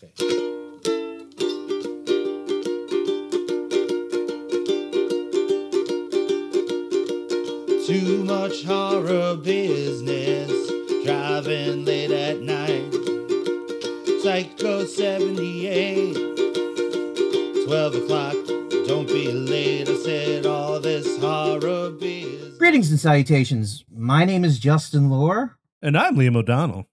Okay. Too much horror business, driving late at night. Psycho 78, 12 o'clock, don't be late, I said all this horror business. Greetings and salutations, my name is Justin Lore. And I'm Liam O'Donnell.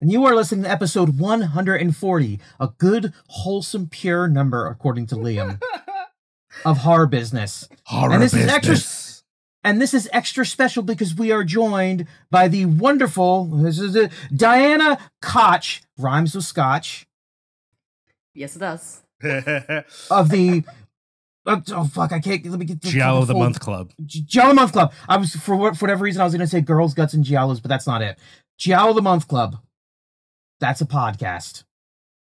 And you are listening to episode 140, a good, wholesome, pure number, according to Liam, of Horror Business. And this is extra special because we are joined by the wonderful Diana Koch, rhymes with scotch. Yes, it does. Of the... Oh, fuck, I can't... Let me get... Giallo of the Month Club. Giallo Month Club. I was, for whatever reason, I was going to say Girls, Guts, and Giallos, but that's not it. Giallo of the Month Club. That's a podcast.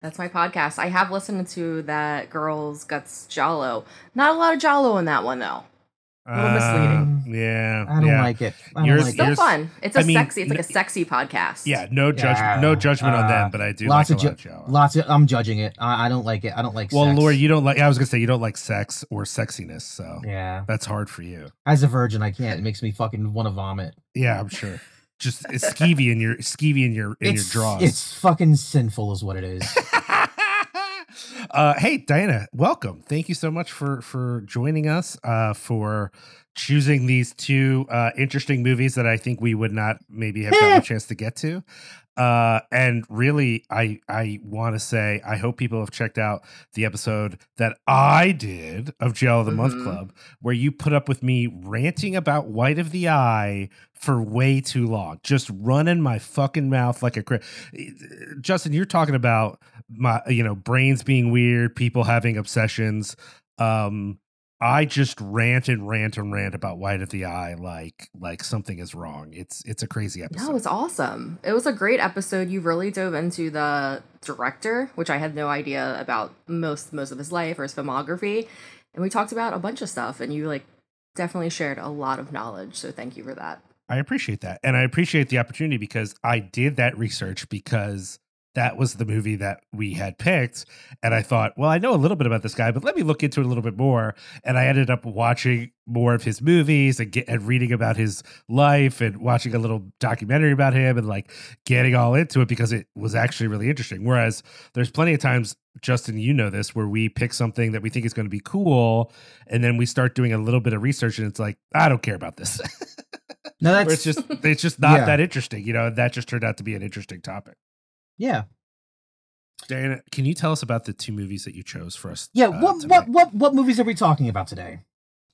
That's my podcast. I have listened to that Girls, Guts, Giallo. Not a lot of Giallo in that one, though. A little misleading. Yeah. I don't like it. It's still fun. It's like a sexy podcast. Yeah, no judgment on them, but I do lots like of Giallo. I'm judging it. I don't like it. I don't like sex. Well, Laura, you don't like sex or sexiness, so yeah, that's hard for you. As a virgin, I can't. It makes me fucking want to vomit. Yeah, I'm sure. Just it's skeevy in your draws. It's fucking sinful is what it is. Hey, Diana, welcome. Thank you so much for joining us, for choosing these two interesting movies that I think we would not maybe have gotten a chance to get to. And really, I want to say, I hope people have checked out the episode that I did of Giallo of the Month Club, where you put up with me ranting about White of the Eye for way too long, just running my fucking mouth like a crit. Justin, you're talking about my, brains being weird, people having obsessions. I just rant about White of the Eye like something is wrong. It's a crazy episode. No, it's awesome. It was a great episode. You really dove into the director, which I had no idea about most of his life or his filmography. And we talked about a bunch of stuff, and you definitely shared a lot of knowledge. So thank you for that. I appreciate that. And I appreciate the opportunity because I did that research because that was the movie that we had picked. And I thought, well, I know a little bit about this guy, but let me look into it a little bit more. And I ended up watching more of his movies and reading about his life and watching a little documentary about him and getting all into it because it was actually really interesting. Whereas there's plenty of times, Justin, this, where we pick something that we think is going to be cool. And then we start doing a little bit of research and it's like, I don't care about this. No, it's just not that interesting. That just turned out to be an interesting topic. Yeah. Diana, can you tell us about the two movies that you chose for us? Yeah, what movies are we talking about today?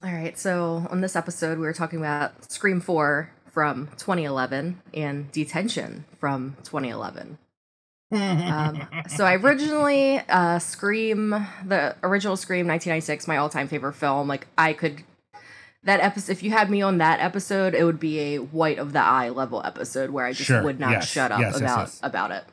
All right, so on this episode, we were talking about Scream 4 from 2011 and Detention from 2011. So I originally, the original Scream 1996, my all-time favorite film, that episode, if you had me on that episode, it would be a White of the Eye level episode where I just would not shut up about it.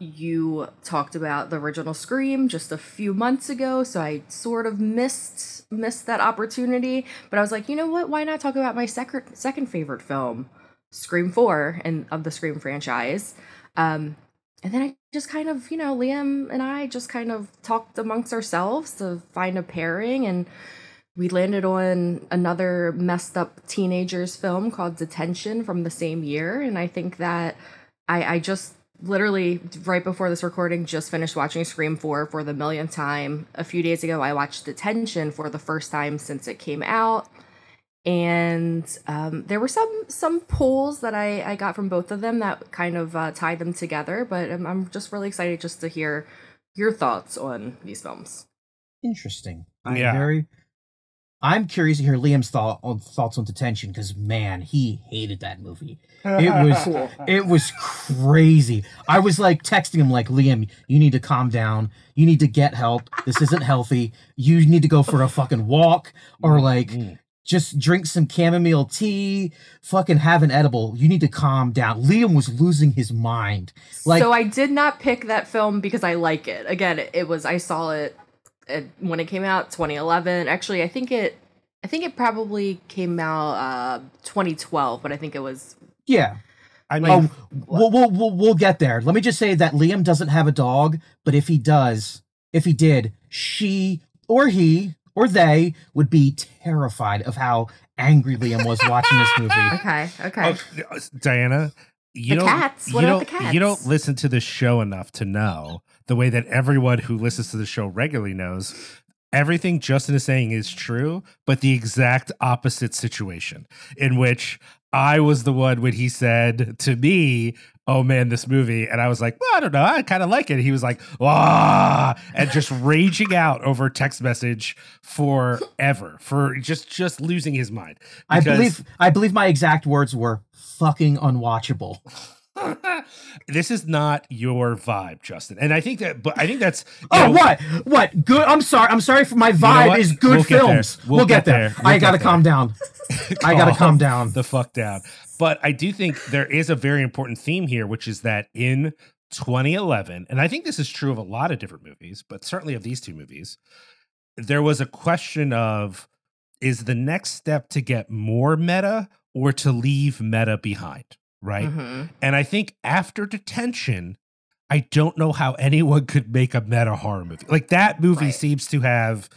You talked about the original Scream just a few months ago, so I sort of missed that opportunity. But I was like, you know what? Why not talk about my second favorite film, Scream 4, and of the Scream franchise? And then I just kind of, Liam and I just kind of talked amongst ourselves to find a pairing, and we landed on another messed up teenagers film called Detention from the same year. And I think that I just literally right before this recording just finished watching Scream 4 for the millionth time. A few days ago, I watched Detention for the first time since it came out. And there were some pulls that I got from both of them that kind of tied them together. But I'm just really excited just to hear your thoughts on these films. Interesting. I'm curious to hear Liam's thoughts on Detention because, man, he hated that movie. It was crazy. I was texting him Liam, you need to calm down. You need to get help. This isn't healthy. You need to go for a fucking walk or just drink some chamomile tea. Fucking have an edible. You need to calm down. Liam was losing his mind. So I did not pick that film because I like it. Again, I saw it when it came out 2011. Actually, I think it probably came out 2012, but I think it was I mean, we'll get there. Let me just say that Liam doesn't have a dog, but if he did, she or he or they would be terrified of how angry Liam was watching this movie. Okay. Oh, Diana, you don't listen to this show enough to know the way that everyone who listens to the show regularly knows. Everything Justin is saying is true, but the exact opposite situation, in which I was the one when he said to me, "Oh man, this movie," and I was like, "Well, I don't know, I kind of like it." He was like, "Ah," and just raging out over text message forever for just losing his mind. I believe my exact words were "fucking unwatchable." This is not your vibe, Justin, and I think that's. Oh, know, what? Good. I'm sorry for my vibe, you know, is good. We'll films. We'll get there. I gotta calm down. The fuck down. But I do think there is a very important theme here, which is that in 2011, and I think this is true of a lot of different movies, but certainly of these two movies, there was a question of: is the next step to get more meta or to leave meta behind? Right. Mm-hmm. And I think after Detention, I don't know how anyone could make a meta horror movie. Like, that movie seems to have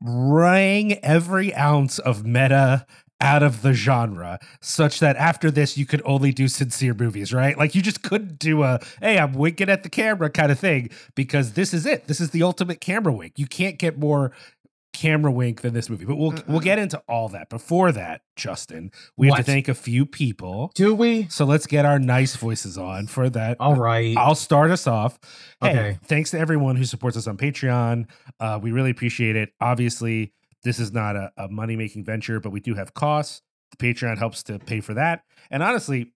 wrung every ounce of meta out of the genre, such that after this, you could only do sincere movies, right? Like, you just couldn't do a, hey, I'm winking at the camera kind of thing, because this is it. This is the ultimate camera wink. You can't get more camera wink than this movie, but we'll get into all that. Before that, Justin, we have to thank a few people. Do we? So let's get our nice voices on for that. All right, I'll start us off. Okay. Hey, thanks to everyone who supports us on Patreon. We really appreciate it. Obviously, this is not a money-making venture, but we do have costs. The Patreon helps to pay for that. And honestly,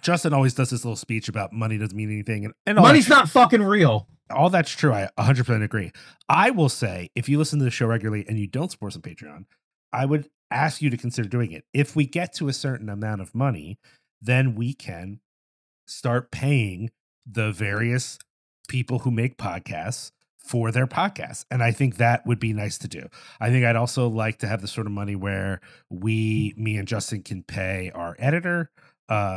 Justin always does this little speech about money doesn't mean anything, and money's not fucking real. All that's true. I 100% agree. I will say, if you listen to the show regularly and you don't support us on Patreon, I would ask you to consider doing it. If we get to a certain amount of money, then we can start paying the various people who make podcasts for their podcasts. And I think that would be nice to do. I think I'd also like to have the sort of money where me and Justin can pay our editor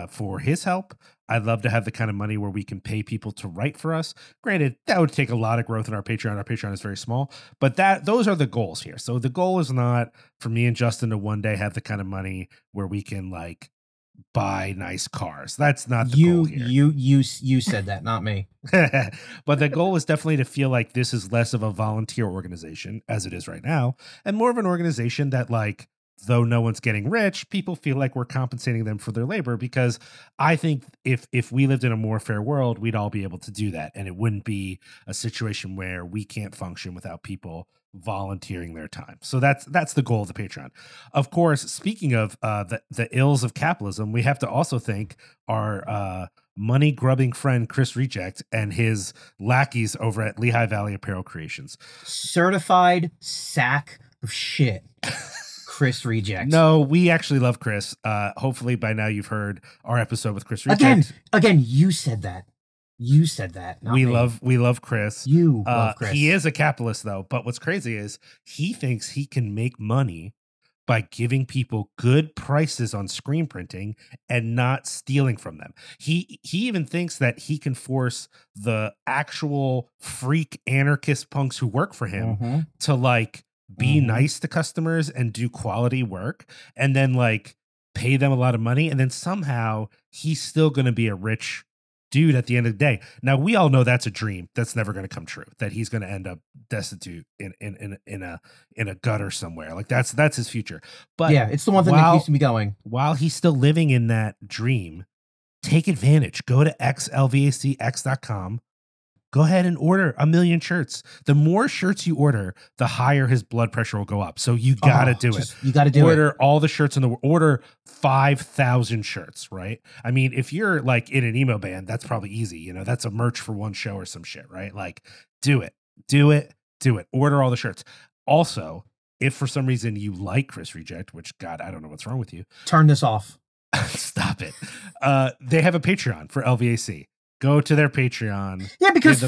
for his help. I'd love to have the kind of money where we can pay people to write for us. Granted, that would take a lot of growth in our Patreon. Our Patreon is very small, but those are the goals here. So the goal is not for me and Justin to one day have the kind of money where we can like buy nice cars. That's not the goal here. You said that, not me. But the goal was definitely to feel like this is less of a volunteer organization as it is right now, and more of an organization that, like, though no one's getting rich, people feel like we're compensating them for their labor, because I think if we lived in a more fair world, we'd all be able to do that. And it wouldn't be a situation where we can't function without people volunteering their time. So that's the goal of the Patreon. Of course, speaking of the ills of capitalism, we have to also thank our money grubbing friend Chris Reject and his lackeys over at Lehigh Valley Apparel Creations. Certified sack of shit. Chris Reject. No, we actually love Chris. Hopefully by now you've heard our episode with Chris Reject. Again, you said that. We love Chris. You love Chris. He is a capitalist, though. But what's crazy is he thinks he can make money by giving people good prices on screen printing and not stealing from them. He even thinks that he can force the actual freak anarchist punks who work for him to like be nice to customers and do quality work, and then like pay them a lot of money, and then somehow he's still going to be a rich dude at the end of the day. Now we all know that's a dream that's never going to come true, that he's going to end up destitute in a gutter somewhere. Like that's his future. But yeah, it's the one thing that keeps me going. While he's still living in that dream, take advantage. Go to xlvacx.com. Go ahead and order 1 million shirts. The more shirts you order, the higher his blood pressure will go up. So you gotta You gotta do order it. Order all the shirts in the world. Order 5,000 shirts, right? I mean, if you're like in an emo band, that's probably easy. You know, that's a merch for one show or some shit, right? Like, do it. Order all the shirts. Also, if for some reason you like Chris Reject, which God, I don't know what's wrong with you. Turn this off. Stop it. They have a Patreon for LVAC. Go to their Patreon. Yeah, because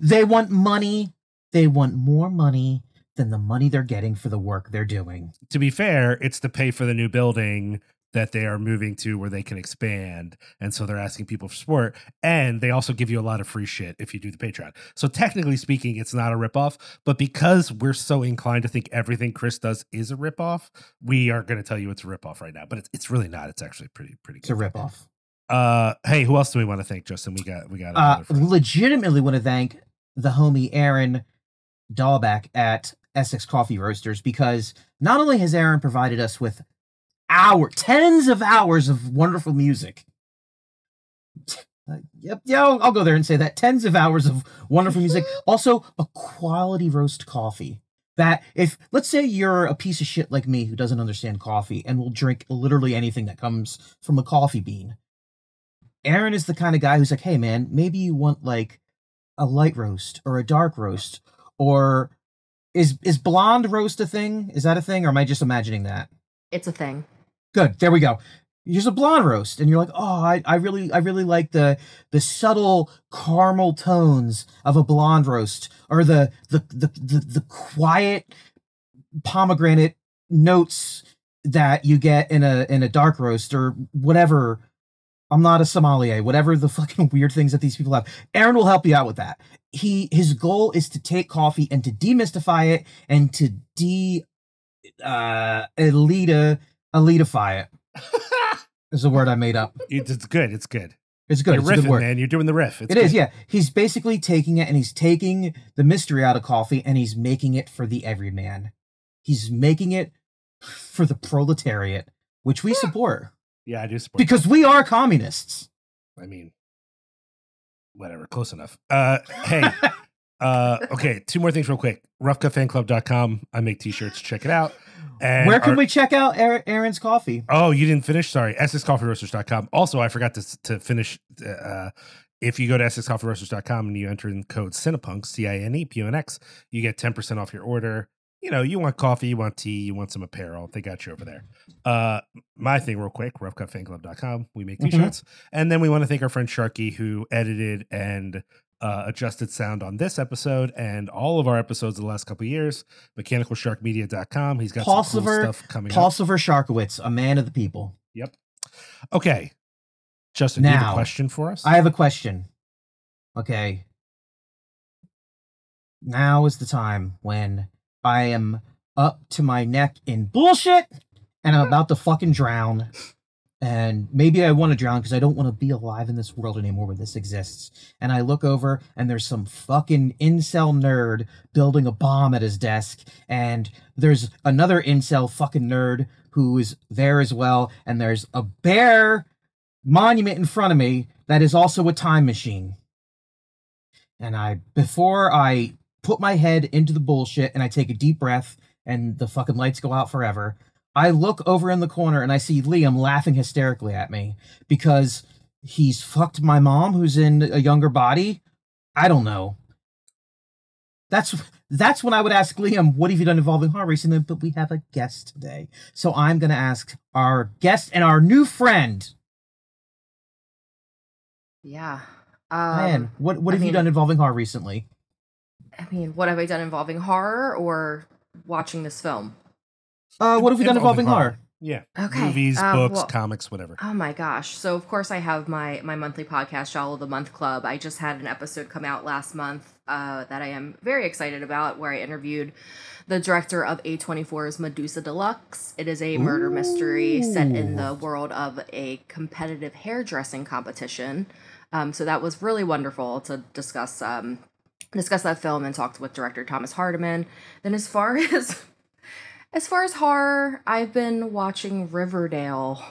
they want money. They want more money than the money they're getting for the work they're doing. To be fair, it's to pay for the new building, that they are moving to where they can expand. And so they're asking people for support. And they also give you a lot of free shit if you do the Patreon. So technically speaking, it's not a ripoff. But because we're so inclined to think everything Chris does is a ripoff, we are going to tell you it's a ripoff right now. But it's really not. It's actually pretty good. It's a ripoff. Hey, who else do we want to thank, Justin? We got legitimately want to thank the homie Aaron Dahlback at Essex Coffee Roasters, because not only has Aaron provided us with tens of hours of wonderful music. Yep, yeah, I'll go there and say that. Tens of hours of wonderful music. Also, a quality roast coffee. That if, let's say you're a piece of shit like me who doesn't understand coffee and will drink literally anything that comes from a coffee bean, Aaron is the kind of guy who's like, hey man, maybe you want like a light roast or a dark roast, or is blonde roast a thing? Is that a thing, or am I just imagining that? It's a thing. Good. There we go. Here's a blonde roast. And you're like, oh, I really like the subtle caramel tones of a blonde roast, or the quiet pomegranate notes that you get in a dark roast, or whatever. I'm not a sommelier, whatever the fucking weird things that these people have. Aaron will help you out with that. His goal is to take coffee and to demystify it and to elitify it is a word I made up. It's good. You're riffing, good word. Man, you're doing the riff. It is. Yeah. He's basically taking it, and he's taking the mystery out of coffee, and he's making it for the everyman. He's making it for the proletariat, which we support. Yeah, I do support, because we are communists. I mean, whatever. Close enough. Hey. Okay, two more things real quick. roughcutfanclub.com. I make t-shirts. Check it out. And where can we check out Aaron's coffee? Oh, you didn't finish? Sorry. EssexCoffeeRoasters.com. Also, I forgot to finish. If you go to EssexCoffeeRoasters.com and you enter in code Cinepunks, CINEPUNX, you get 10% off your order. You know, you want coffee, you want tea, you want some apparel. They got you over there. My thing real quick, roughcutfanclub.com. We make t-shirts. Mm-hmm. And then we want to thank our friend Sharky, who edited and adjusted sound on this episode and all of our episodes the last couple of years. MechanicalSharkMedia.com. He's got some cool stuff coming up. Paul Silver Sharkowitz, a man of the people. Yep. Okay. Justin, do you have a question for us? I have a question. Okay. Now is the time when I am up to my neck in bullshit and I'm about to fucking drown. And maybe I want to drown because I don't want to be alive in this world anymore where this exists. And I look over and there's some fucking incel nerd building a bomb at his desk. And there's another incel fucking nerd who is there as well. And there's a bear monument in front of me that is also a time machine. And before I put my head into the bullshit and I take a deep breath and the fucking lights go out forever, I look over in the corner and I see Liam laughing hysterically at me because he's fucked my mom, who's in a younger body. I don't know. That's when I would ask Liam, what have you done involving harm recently? But we have a guest today. So I'm going to ask our guest and our new friend. Yeah. Man, what have you done involving horror recently? I mean, what have I done involving horror or watching this film? What have we done involving horror? Yeah. Okay. Movies, books, comics, whatever. Oh my gosh. So of course I have my monthly podcast, Giallo of the Month Club. I just had an episode come out last month that I am very excited about, where I interviewed the director of A24's Medusa Deluxe. It is a murder mystery set in the world of a competitive hairdressing competition. So that was really wonderful to discuss that film and talked with director Thomas Hardiman. Then as far as horror, I've been watching Riverdale.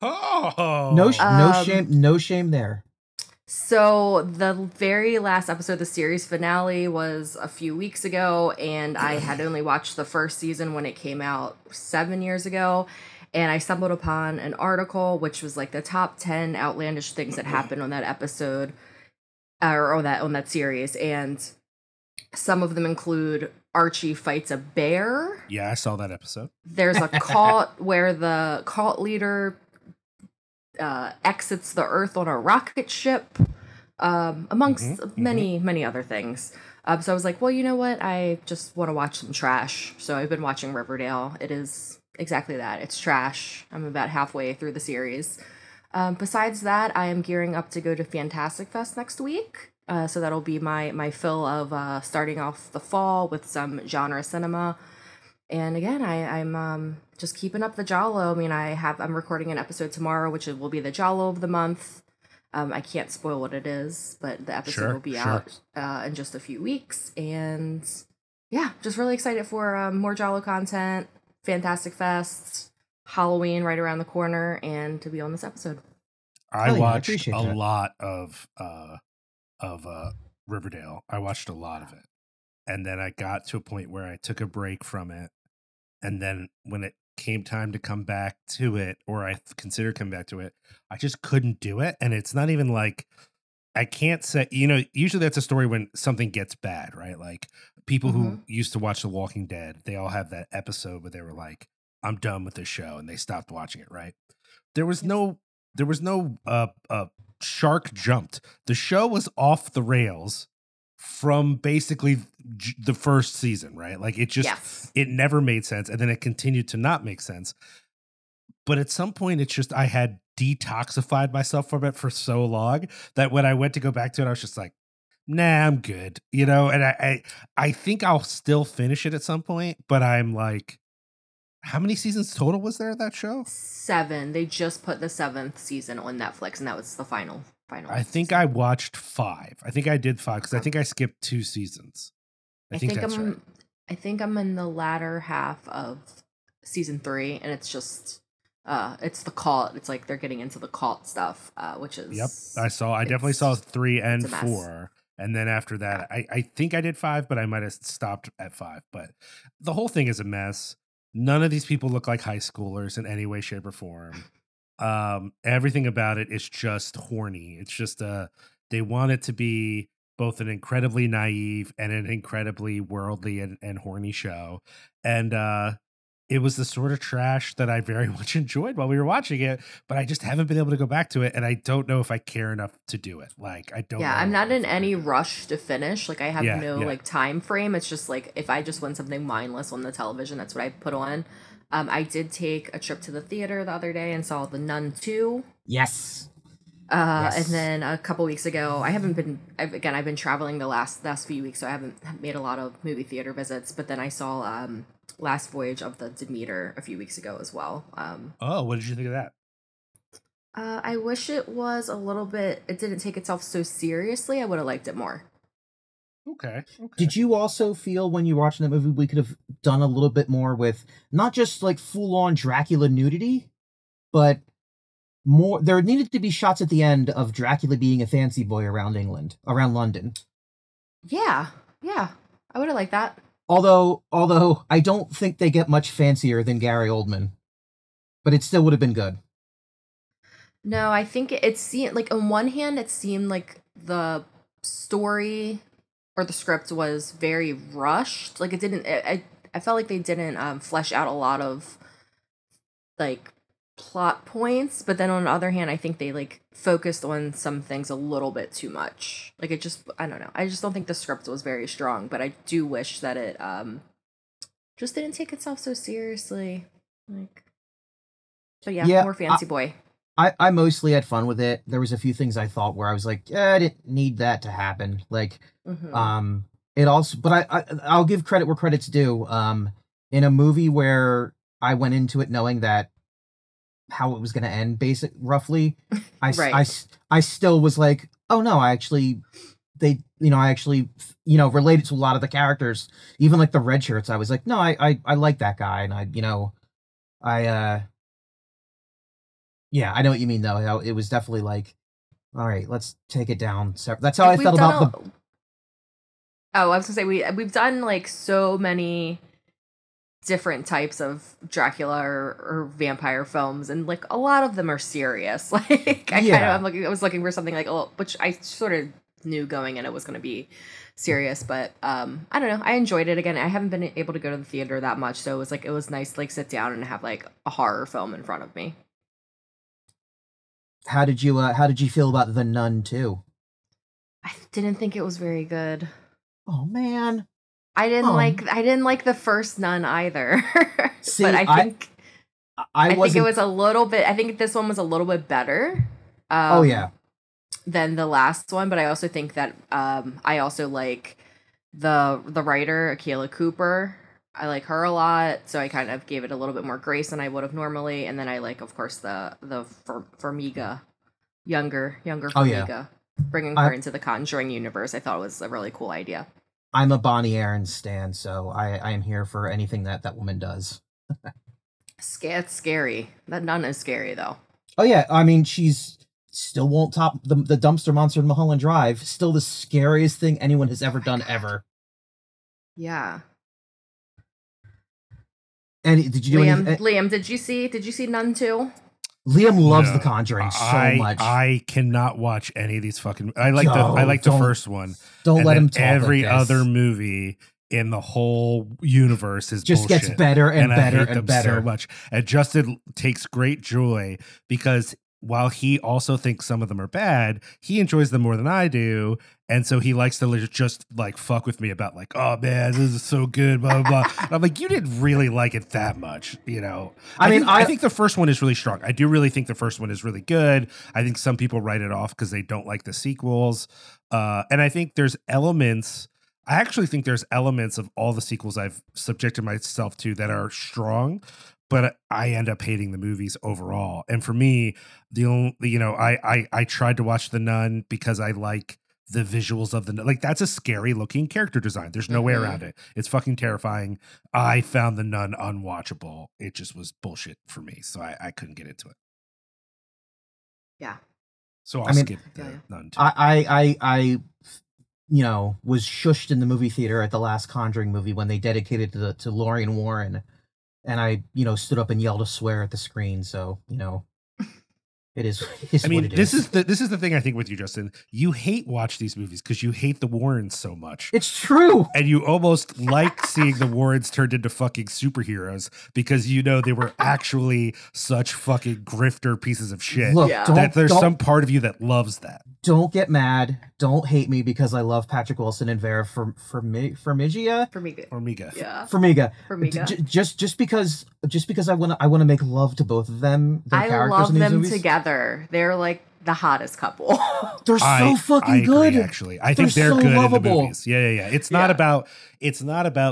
Oh, no shame there. So the very last episode of the series finale was a few weeks ago, and I had only watched the first season when it came out 7 years ago. And I stumbled upon an article, which was like the top 10 outlandish things that happened on that episode or on that series. And some of them include Archie fights a bear. Yeah, I saw that episode. There's a cult where the cult leader exits the Earth on a rocket ship, amongst many other things. So I was like, well, you know what? I just want to watch some trash. So I've been watching Riverdale. It is exactly that. It's trash. I'm about halfway through the series. Besides that, I am gearing up to go to Fantastic Fest next week. So that'll be my fill of starting off the fall with some genre cinema. And again, I'm just keeping up the Giallo. I mean, I'm recording an episode tomorrow, which will be the Giallo of the Month. I can't spoil what it is, but the episode will be out in just a few weeks. And yeah, just really excited for more Giallo content, Fantastic Fest, Halloween right around the corner, and to be on this episode. I watched a lot of Riverdale. I watched a lot of it. And then I got to a point where I took a break from it. And then when it came time to come back to it, or I considered coming back to it, I just couldn't do it. And it's not even like, I can't say, you know, usually that's a story when something gets bad, right? Like people who used to watch The Walking Dead, they all have that episode where they were like, I'm done with this show. And they stopped watching it, right? There was no shark jumped. The show was off the rails from basically the first season, right? Like it just, It never made sense. And then it continued to not make sense. But at some point, it's just, I had detoxified myself from it for so long that when I went to go back to it, I was just like, nah, I'm good. You know, and I think I'll still finish it at some point, but I'm like, how many seasons total was there of that show? 7. They just put the 7th season on Netflix, and that was the final. I think I watched 5. I think I did 5 because I think I skipped 2 seasons. I think that's right. I think I'm in the latter half of season 3, and it's just it's the cult. It's like they're getting into the cult stuff, which is I definitely saw 3 and 4, and then after that, I think I did 5, but I might have stopped at 5. But the whole thing is a mess. None of these people look like high schoolers in any way, shape, or form. Everything about it is just horny. It's just they want it to be both an incredibly naive and an incredibly worldly and horny show. And it was the sort of trash that I very much enjoyed while we were watching it, but I just haven't been able to go back to it, and I don't know if I care enough to do it. Like I don't know. I'm not in any rush to finish. Like I have no time frame. It's just like if I just want something mindless on the television, that's what I put on. I did take a trip to the theater the other day and saw The Nun 2. Yes. And then a couple weeks ago, I've been traveling the last few weeks, so I haven't made a lot of movie theater visits. But then I saw Last Voyage of the Demeter a few weeks ago as well. What did you think of that? I wish it was a little bit. It didn't take itself so seriously. I would have liked it more. Okay. Did you also feel when you were watching that movie we could have done a little bit more with not just like full-on Dracula nudity, but more? There needed to be shots at the end of Dracula being a fancy boy around London. Yeah, I would have liked that. Although I don't think they get much fancier than Gary Oldman, but it still would have been good. No, I think it seemed like on one hand it seemed like the story or the script was very rushed. Like it didn't. I felt like they didn't flesh out a lot of like plot points. But then on the other hand, I think they like focused on some things a little bit too much. Like it just, I don't know. I just don't think the script was very strong. But I do wish that it just didn't take itself so seriously. Like, but yeah, more fancy boy. I mostly had fun with it. There was a few things I thought where I was like, yeah, I didn't need that to happen. Like, it also, but I'll give credit where credit's due. In a movie where I went into it knowing that how it was going to end, roughly, I still was like, oh no, I actually related to a lot of the characters, even like the red shirts. I was like, no, I like that guy, and yeah, I know what you mean, though. It was definitely like, all right, let's take it down. That's how I felt about the... Oh, I was going to say, we've done, like, so many different types of Dracula or vampire films, and, like, a lot of them are serious. Like, I was looking for something, like, which I sort of knew going in it was going to be serious, but I don't know. I enjoyed it. Again, I haven't been able to go to the theater that much, so it was nice to, like, sit down and have, like, a horror film in front of me. How did you feel about The Nun 2? I didn't think it was very good. Oh man. I didn't like the first nun either. See, but I think I think this one was a little bit better. Than the last one, but I also think that I also like the writer, Akilah Cooper. I like her a lot, so I kind of gave it a little bit more grace than I would have normally. And then I like, of course, the Farmiga, younger Farmiga, bringing her into the Conjuring universe. I thought it was a really cool idea. I'm a Bonnie Aaron stan, so I am here for anything that woman does. It's scary. That nun is scary, though. Oh, yeah. I mean, she's still won't top the dumpster monster in Mulholland Drive. Still the scariest thing anyone has ever done, ever. Yeah. And did you Liam, did you see Nun 2? Liam loves The Conjuring so much. I cannot watch any of these fucking. I like the first one. Don't let him talk. Every like this. Other movie in the whole universe is just bullshit. Gets better and better and better. So much. And Justin takes great joy because while he also thinks some of them are bad, he enjoys them more than I do. And so he likes to just like fuck with me about like, oh man, this is so good, blah, blah, blah. And I'm like, you didn't really like it that much, you know? I think the first one is really strong. I do really think the first one is really good. I think some people write it off because they don't like the sequels. And I think there's elements. I actually think there's elements of all the sequels I've subjected myself to that are strong, but I end up hating the movies overall. And for me, I tried to watch The Nun because I like the visuals of the nun. Like, that's a scary looking character design. There's no way around it. It's fucking terrifying. I found The Nun unwatchable. It just was bullshit for me. So I couldn't get into it. Yeah. So I'll skip The Nun too. I was shushed in the movie theater at the last Conjuring movie when they dedicated to Lorraine Warren. And I, stood up and yelled a swear at the screen. So, it is. This is the thing I think with you, Justin. You hate watch these movies because you hate the Warrens so much. It's true. And you almost like seeing the Warrens turned into fucking superheroes because they were actually such fucking grifter pieces of shit. Look, there's some part of you that loves that. Don't get mad. Don't hate me because I love Patrick Wilson and Vera Farmiga. Farmiga. Yeah. Farmiga. Just because I want to make love to both of them. I love them together. They're like the hottest couple. They're so fucking good. Agree, actually, I think they're so good lovable. In the movies. Yeah. It's not about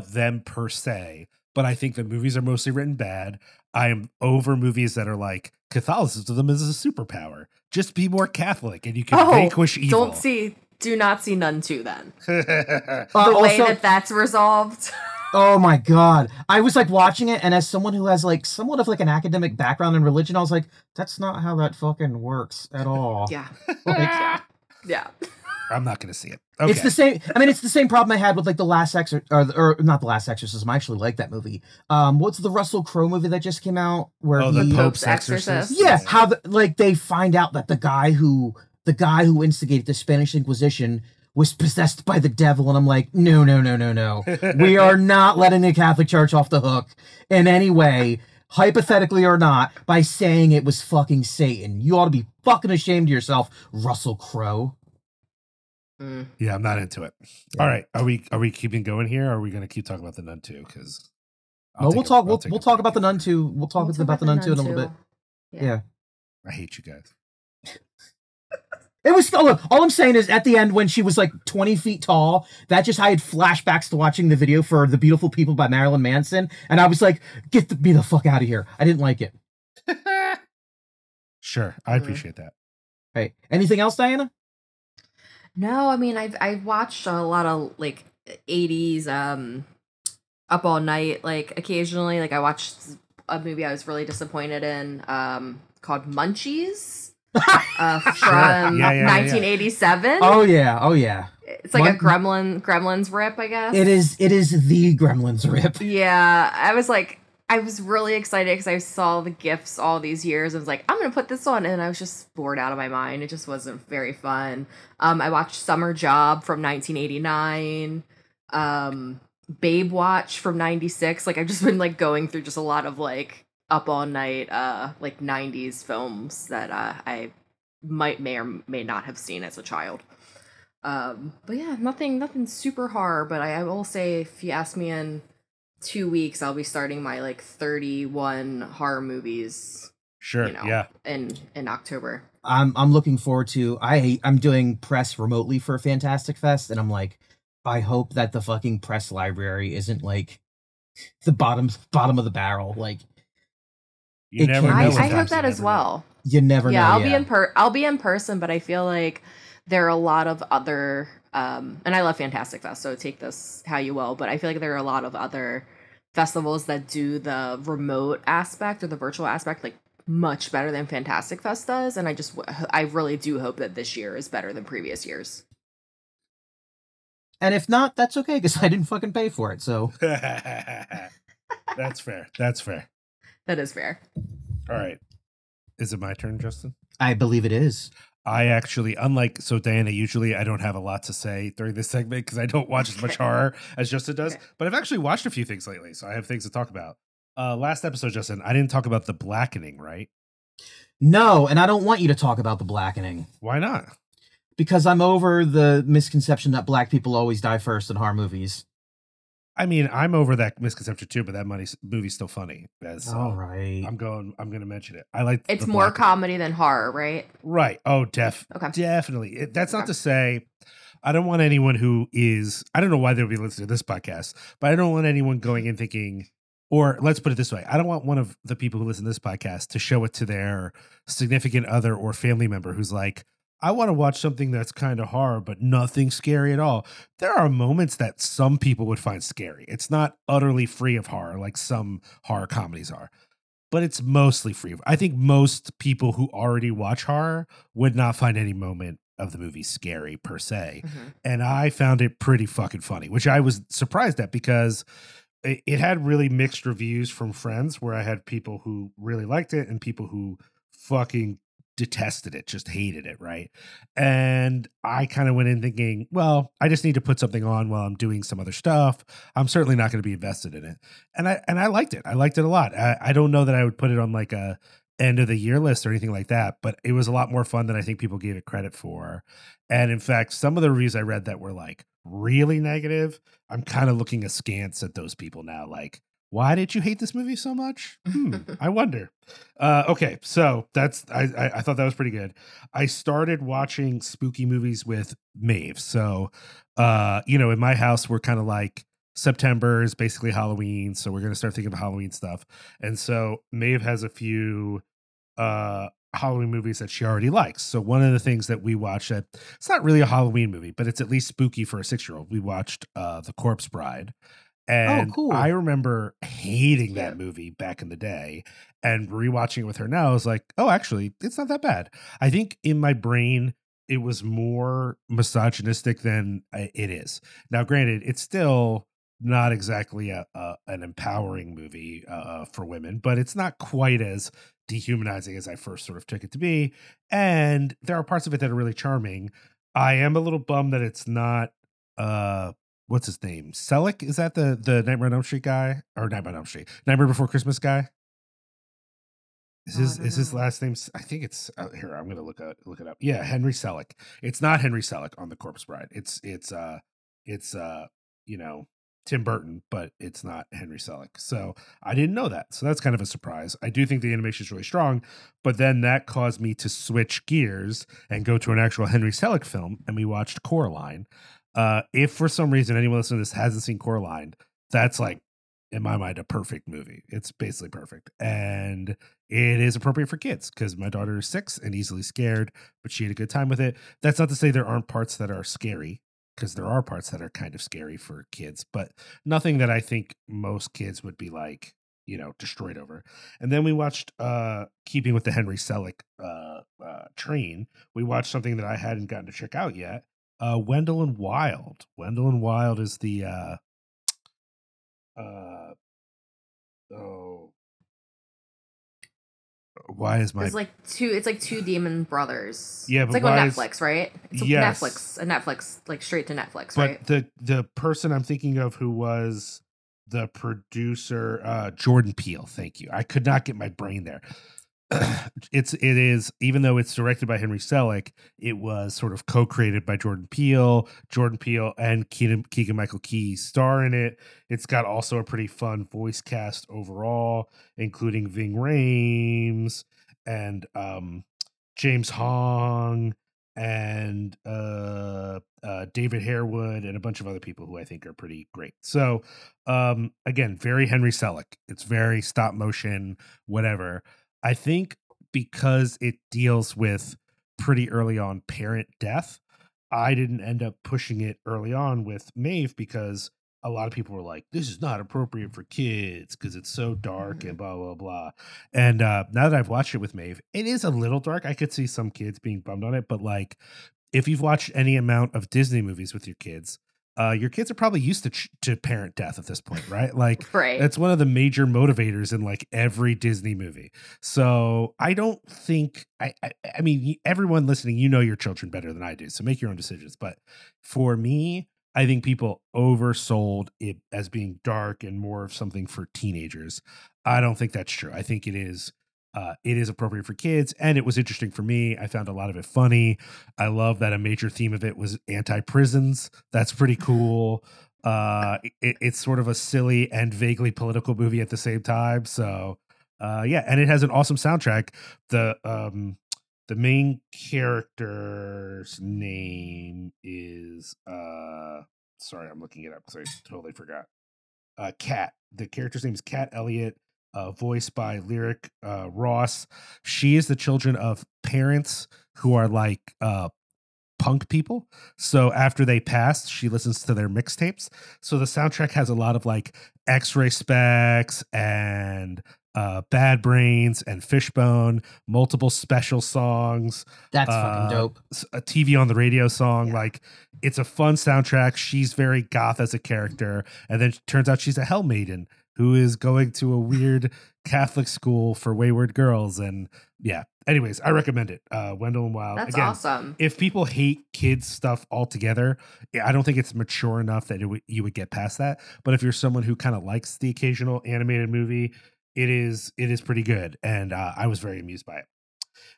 them per se, but I think the movies are mostly written bad. I am over movies that are like Catholicism is a superpower. Just be more Catholic and you can vanquish evil. Do not see Nun 2 then. the way that's resolved. Oh my God. I was like watching it, and as someone who has like somewhat of like an academic background in religion, I was like, that's not how that fucking works at all. Yeah. Yeah. I'm not going to see it. Okay. It's the same. I mean, it's the same problem I had with like the last or not the last exorcism. I actually like that movie. What's the Russell Crowe movie that just came out where the Pope's Exorcist? Yeah. How they find out that the guy who instigated the Spanish Inquisition was possessed by the devil, and I'm like, no. We are not letting the Catholic Church off the hook in any way, hypothetically or not, by saying it was fucking Satan. You ought to be fucking ashamed of yourself, Russell Crowe. Yeah, I'm not into it. Yeah. All right, are we keeping going here? Or are we going to keep talking about The Nun 2? Because we'll talk about The Nun 2. We'll talk about the Nun 2 in a little bit. Yeah. I hate you guys. It was all I'm saying is at the end when she was like 20 feet tall, I had flashbacks to watching the video for The Beautiful People by Marilyn Manson. And I was like, be the fuck out of here. I didn't like it. Sure. I appreciate that. Right. Anything else, Diana? No, I mean, I've watched a lot of like 80s Up All Night. Like occasionally, like I watched a movie I was really disappointed in called Munchies. From 1987. Oh yeah. It's like a Gremlins rip, I guess. It is the Gremlins rip. Yeah, I was really excited because I saw the GIFs all these years. I was like, I'm gonna put this on, and I was just bored out of my mind. It just wasn't very fun. I watched Summer Job from 1989. Babe Watch from 96. Like I've just been like going through just a lot of like Up All Night, like 90s films that I may or may not have seen as a child. But yeah, nothing super horror, but I will say if you ask me in 2 weeks I'll be starting my like 31 horror movies. Sure. You know, yeah. In October. I'm looking forward to, I'm doing press remotely for Fantastic Fest, and I'm like, I hope that the fucking press library isn't like the bottom of the barrel. Like, you never know. I hope that as well. You never know. Yeah, I'll be in person, but I feel like there are a lot of other, and I love Fantastic Fest, so take this how you will, but I feel like there are a lot of other festivals that do the remote aspect or the virtual aspect like much better than Fantastic Fest does, and I really do hope that this year is better than previous years. And if not, that's okay, because I didn't fucking pay for it, so. That's fair. That's fair. That is fair. All right. Is it my turn, Justin? I believe it is. I actually, Diana, usually I don't have a lot to say during this segment because I don't watch as much horror as Justin does, but I've actually watched a few things lately, so I have things to talk about. Last episode, Justin, I didn't talk about The Blackening, right? No, and I don't want you to talk about The Blackening. Why not? Because I'm over the misconception that black people always die first in horror movies. I mean, I'm over that misconception too, but that movie's still funny. All right. I'm going to mention it. I like it's more comedy than horror, right? Right. Oh, definitely. That's not to say I don't want anyone who is, I don't know why they would be listening to this podcast, but I don't want anyone going in thinking, or let's put it this way. I don't want one of the people who listen to this podcast to show it to their significant other or family member who's like, I want to watch something that's kind of horror, but nothing scary at all. There are moments that some people would find scary. It's not utterly free of horror like some horror comedies are, but it's mostly free. I think most people who already watch horror would not find any moment of the movie scary per se. Mm-hmm. And I found it pretty fucking funny, which I was surprised at because it had really mixed reviews from friends where I had people who really liked it and people who fucking detested it, just hated it, right? And I kind of went in thinking, well, I just need to put something on while I'm doing some other stuff. I'm certainly not going to be invested in it. And I liked it. I liked it a lot. I don't know that I would put it on like a end of the year list or anything like that, but it was a lot more fun than I think people gave it credit for. And in fact, some of the reviews I read that were like really negative, I'm kind of looking askance at those people now. Like, why did you hate this movie so much? I wonder. Okay, so that's I thought that was pretty good. I started watching spooky movies with Maeve. So, in my house, we're kind of like September is basically Halloween. So we're going to start thinking about Halloween stuff. And so Maeve has a few Halloween movies that she already likes. So one of the things that we watched, it's not really a Halloween movie, but it's at least spooky for a 6-year-old. We watched The Corpse Bride. And cool. I remember hating that movie back in the day, and rewatching it with her now, I was like, oh, actually, it's not that bad. I think in my brain, it was more misogynistic than it is. Now, granted, it's still not exactly an empowering movie for women, but it's not quite as dehumanizing as I first sort of took it to be. And there are parts of it that are really charming. I am a little bummed that it's not... what's his name? Selick? Is that the Nightmare on Elm Street guy? Or Nightmare on Elm Street? Nightmare Before Christmas guy? Is his last name? I think it's here. I'm gonna look it up. Yeah, Henry Selick. It's not Henry Selick on The Corpse Bride. It's Tim Burton, but it's not Henry Selick. So I didn't know that. So that's kind of a surprise. I do think the animation is really strong, but then that caused me to switch gears and go to an actual Henry Selick film, and we watched Coraline. If for some reason anyone listening to this hasn't seen Coraline, that's like, in my mind, a perfect movie. It's basically perfect. And it is appropriate for kids because my daughter is 6 and easily scared, but she had a good time with it. That's not to say there aren't parts that are scary, because there are parts that are kind of scary for kids, but nothing that I think most kids would be like, destroyed over. And then we watched, keeping with the Henry Selick train, we watched something that I hadn't gotten to check out yet. Wendell and Wild. Wendell and Wild is the why is my it's like two demon brothers. Yeah, it's but like on Netflix, right? It's Netflix, like straight to Netflix, right? But the person I'm thinking of who was the producer, Jordan Peele, thank you. I could not get my brain there. it is, even though it's directed by Henry Selick, it was sort of co-created by Jordan Peele and Keegan-Michael Key star in it. It's got also a pretty fun voice cast overall, including Ving Rhames and James Hong and David Harewood and a bunch of other people who I think are pretty great. So again, very Henry Selick. It's very stop motion, whatever. I think because it deals with pretty early on parent death, I didn't end up pushing it early on with Maeve because a lot of people were like, this is not appropriate for kids because it's so dark and blah, blah, blah. And now that I've watched it with Maeve, it is a little dark. I could see some kids being bummed on it. But like, if you've watched any amount of Disney movies with your kids are probably used to parent death at this point, right? Like, right. That's one of the major motivators in like every Disney movie. So I don't think, I mean, everyone listening, you know your children better than I do, so make your own decisions. But for me, I think people oversold it as being dark and more of something for teenagers. I don't think that's true. I think it is appropriate for kids, and it was interesting for me. I found a lot of it funny. I love that a major theme of it was anti-prisons. That's pretty cool. It's sort of a silly and vaguely political movie at the same time. So yeah, and it has an awesome soundtrack. The main character's name is sorry, I'm looking it up because I totally forgot. Kat. The character's name is Kat Elliott. Voiced by Lyric Ross. She is the children of parents who are like punk people. So after they pass, she listens to their mixtapes. So the soundtrack has a lot of like X-Ray Specs and Bad Brains and Fishbone, multiple special songs. That's fucking dope. A TV on the radio song. Yeah. Like, it's a fun soundtrack. She's very goth as a character. And then it turns out she's a hell maiden who is going to a weird Catholic school for wayward girls. And yeah, anyways, I recommend it. Wendell and Wild. That's again, awesome. If people hate kids stuff altogether, I don't think it's mature enough that you would get past that. But if you're someone who kind of likes the occasional animated movie, it is pretty good. And I was very amused by it.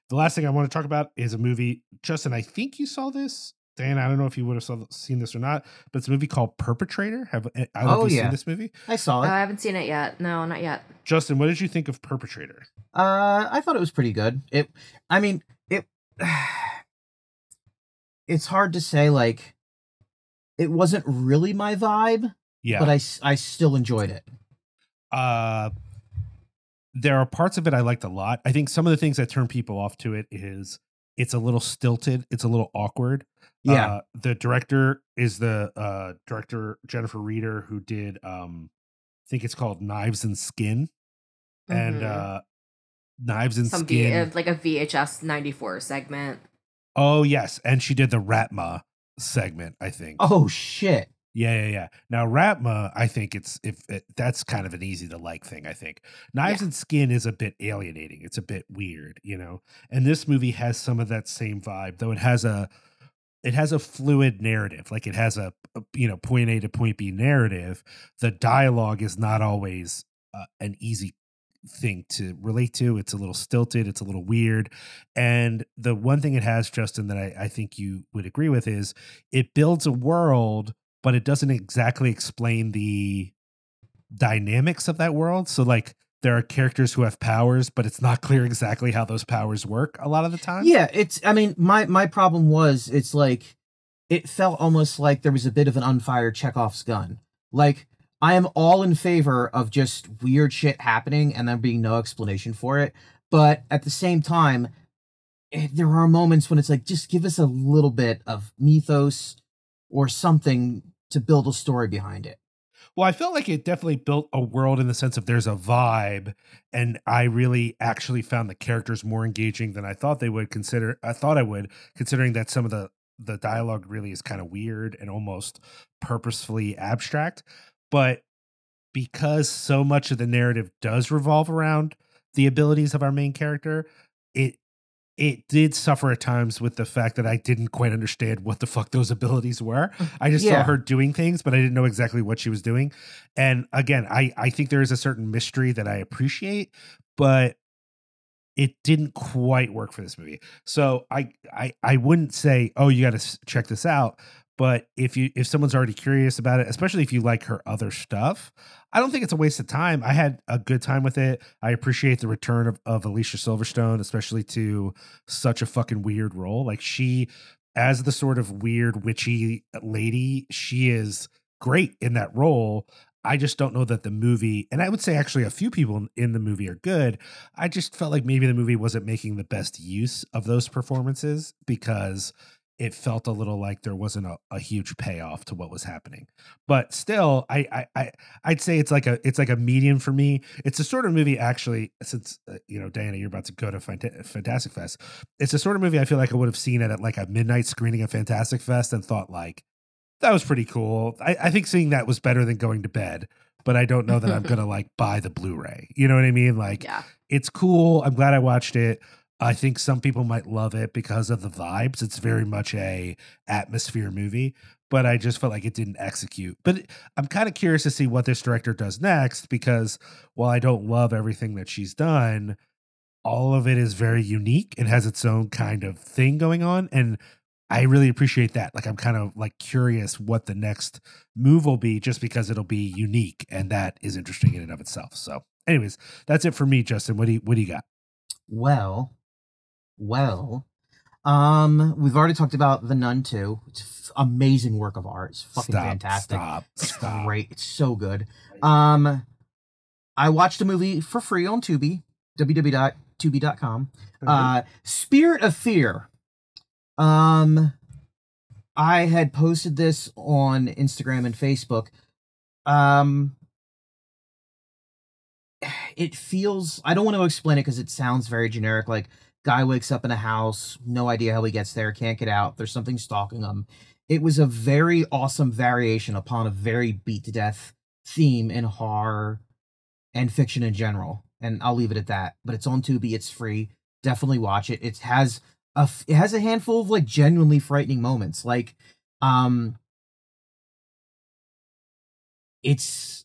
The last thing I want to talk about is a movie. Justin, I think you saw this. Dan, I don't know if you would have seen this or not, but it's a movie called Perpetrator. Have you seen this movie? I saw it. I haven't seen it yet. No, not yet. Justin, what did you think of Perpetrator? I thought it was pretty good. It's hard to say. Like, it wasn't really my vibe. Yeah, but I still enjoyed it. There are parts of it I liked a lot. I think some of the things that turn people off to it is it's a little stilted. It's a little awkward. Yeah, the director is the director Jennifer Reeder, who did I think it's called Knives and Skin, and Knives and Skin, like a VHS 94 segment. Oh yes, and she did the Ratma segment, I think. Oh shit. Yeah. Now Ratma, I think that's kind of an easy to like thing. I think Knives and Skin is a bit alienating. It's a bit weird, you know. And this movie has some of that same vibe, though it has a. It has a fluid narrative, like it has a point A to point B narrative. The dialogue is not always an easy thing to relate to. It's a little stilted. It's a little weird. And the one thing it has, Justin, that I think you would agree with is it builds a world, but it doesn't exactly explain the dynamics of that world. So like, there are characters who have powers, but it's not clear exactly how those powers work a lot of the time. Yeah, my problem was it's like it felt almost like there was a bit of an unfired Chekhov's gun. Like, I am all in favor of just weird shit happening and there being no explanation for it. But at the same time, there are moments when it's like, just give us a little bit of mythos or something to build a story behind it. Well, I felt like it definitely built a world in the sense of there's a vibe, and I really actually found the characters more engaging than I thought they would consider. I thought I would, considering that some of the dialogue really is kind of weird and almost purposefully abstract. But because so much of the narrative does revolve around the abilities of our main character, it did suffer at times with the fact that I didn't quite understand what the fuck those abilities were. I just saw her doing things, but I didn't know exactly what she was doing. And again, I think there is a certain mystery that I appreciate, but it didn't quite work for this movie. So I wouldn't say, oh, you got to check this out. But if someone's already curious about it, especially if you like her other stuff, I don't think it's a waste of time. I had a good time with it. I appreciate the return of Alicia Silverstone, especially to such a fucking weird role. Like, she, as the sort of weird witchy lady, she is great in that role. I just don't know that the movie, and I would say actually a few people in the movie are good. I just felt like maybe the movie wasn't making the best use of those performances because it felt a little like there wasn't a huge payoff to what was happening. But still, I'd say it's like a medium for me. It's a sort of movie, actually, since, you know, Diana, you're about to go to Fantastic Fest. It's a sort of movie I feel like I would have seen at like a midnight screening of Fantastic Fest and thought like, that was pretty cool. I think seeing that was better than going to bed, but I don't know that I'm going to like buy the Blu-ray. You know what I mean? Like, yeah. It's cool. I'm glad I watched it. I think some people might love it because of the vibes. It's very much a atmosphere movie, but I just felt like it didn't execute. But I'm kind of curious to see what this director does next, because while I don't love everything that she's done, all of it is very unique and has its own kind of thing going on. And I really appreciate that. Like, I'm kind of like curious what the next move will be, just because it'll be unique. And that is interesting in and of itself. So anyways, that's it for me, Justin. What do you got? Well, we've already talked about The Nun 2. It's amazing work of art. It's fucking fantastic. Stop. It's great. It's so good. I watched a movie for free on Tubi, www.tubi.com. Spirit of Fear. I had posted this on Instagram and Facebook. It feels, I don't want to explain it because it sounds very generic. Like, guy wakes up in a house, no idea how he gets there, can't get out. There's something stalking him. It was a very awesome variation upon a very beat-to-death theme in horror and fiction in general. And I'll leave it at that. But it's on Tubi. It's free. Definitely watch it. It has a handful of like genuinely frightening moments. Like, it's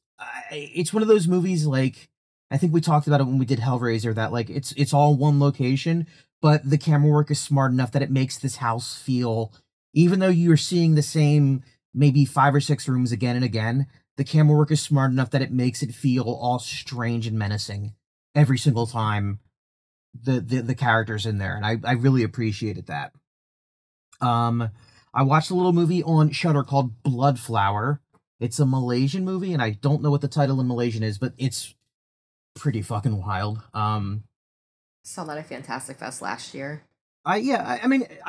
one of those movies, like, I think we talked about it when we did Hellraiser, that like it's all one location, but the camera work is smart enough that it makes this house feel, even though you're seeing the same maybe 5 or 6 rooms again and again, the camera work is smart enough that it makes it feel all strange and menacing every single time the characters in there. And I really appreciated that. I watched a little movie on Shudder called Bloodflower. It's a Malaysian movie, and I don't know what the title in Malaysian is, but it's pretty fucking wild. Saw that at Fantastic Fest last year. I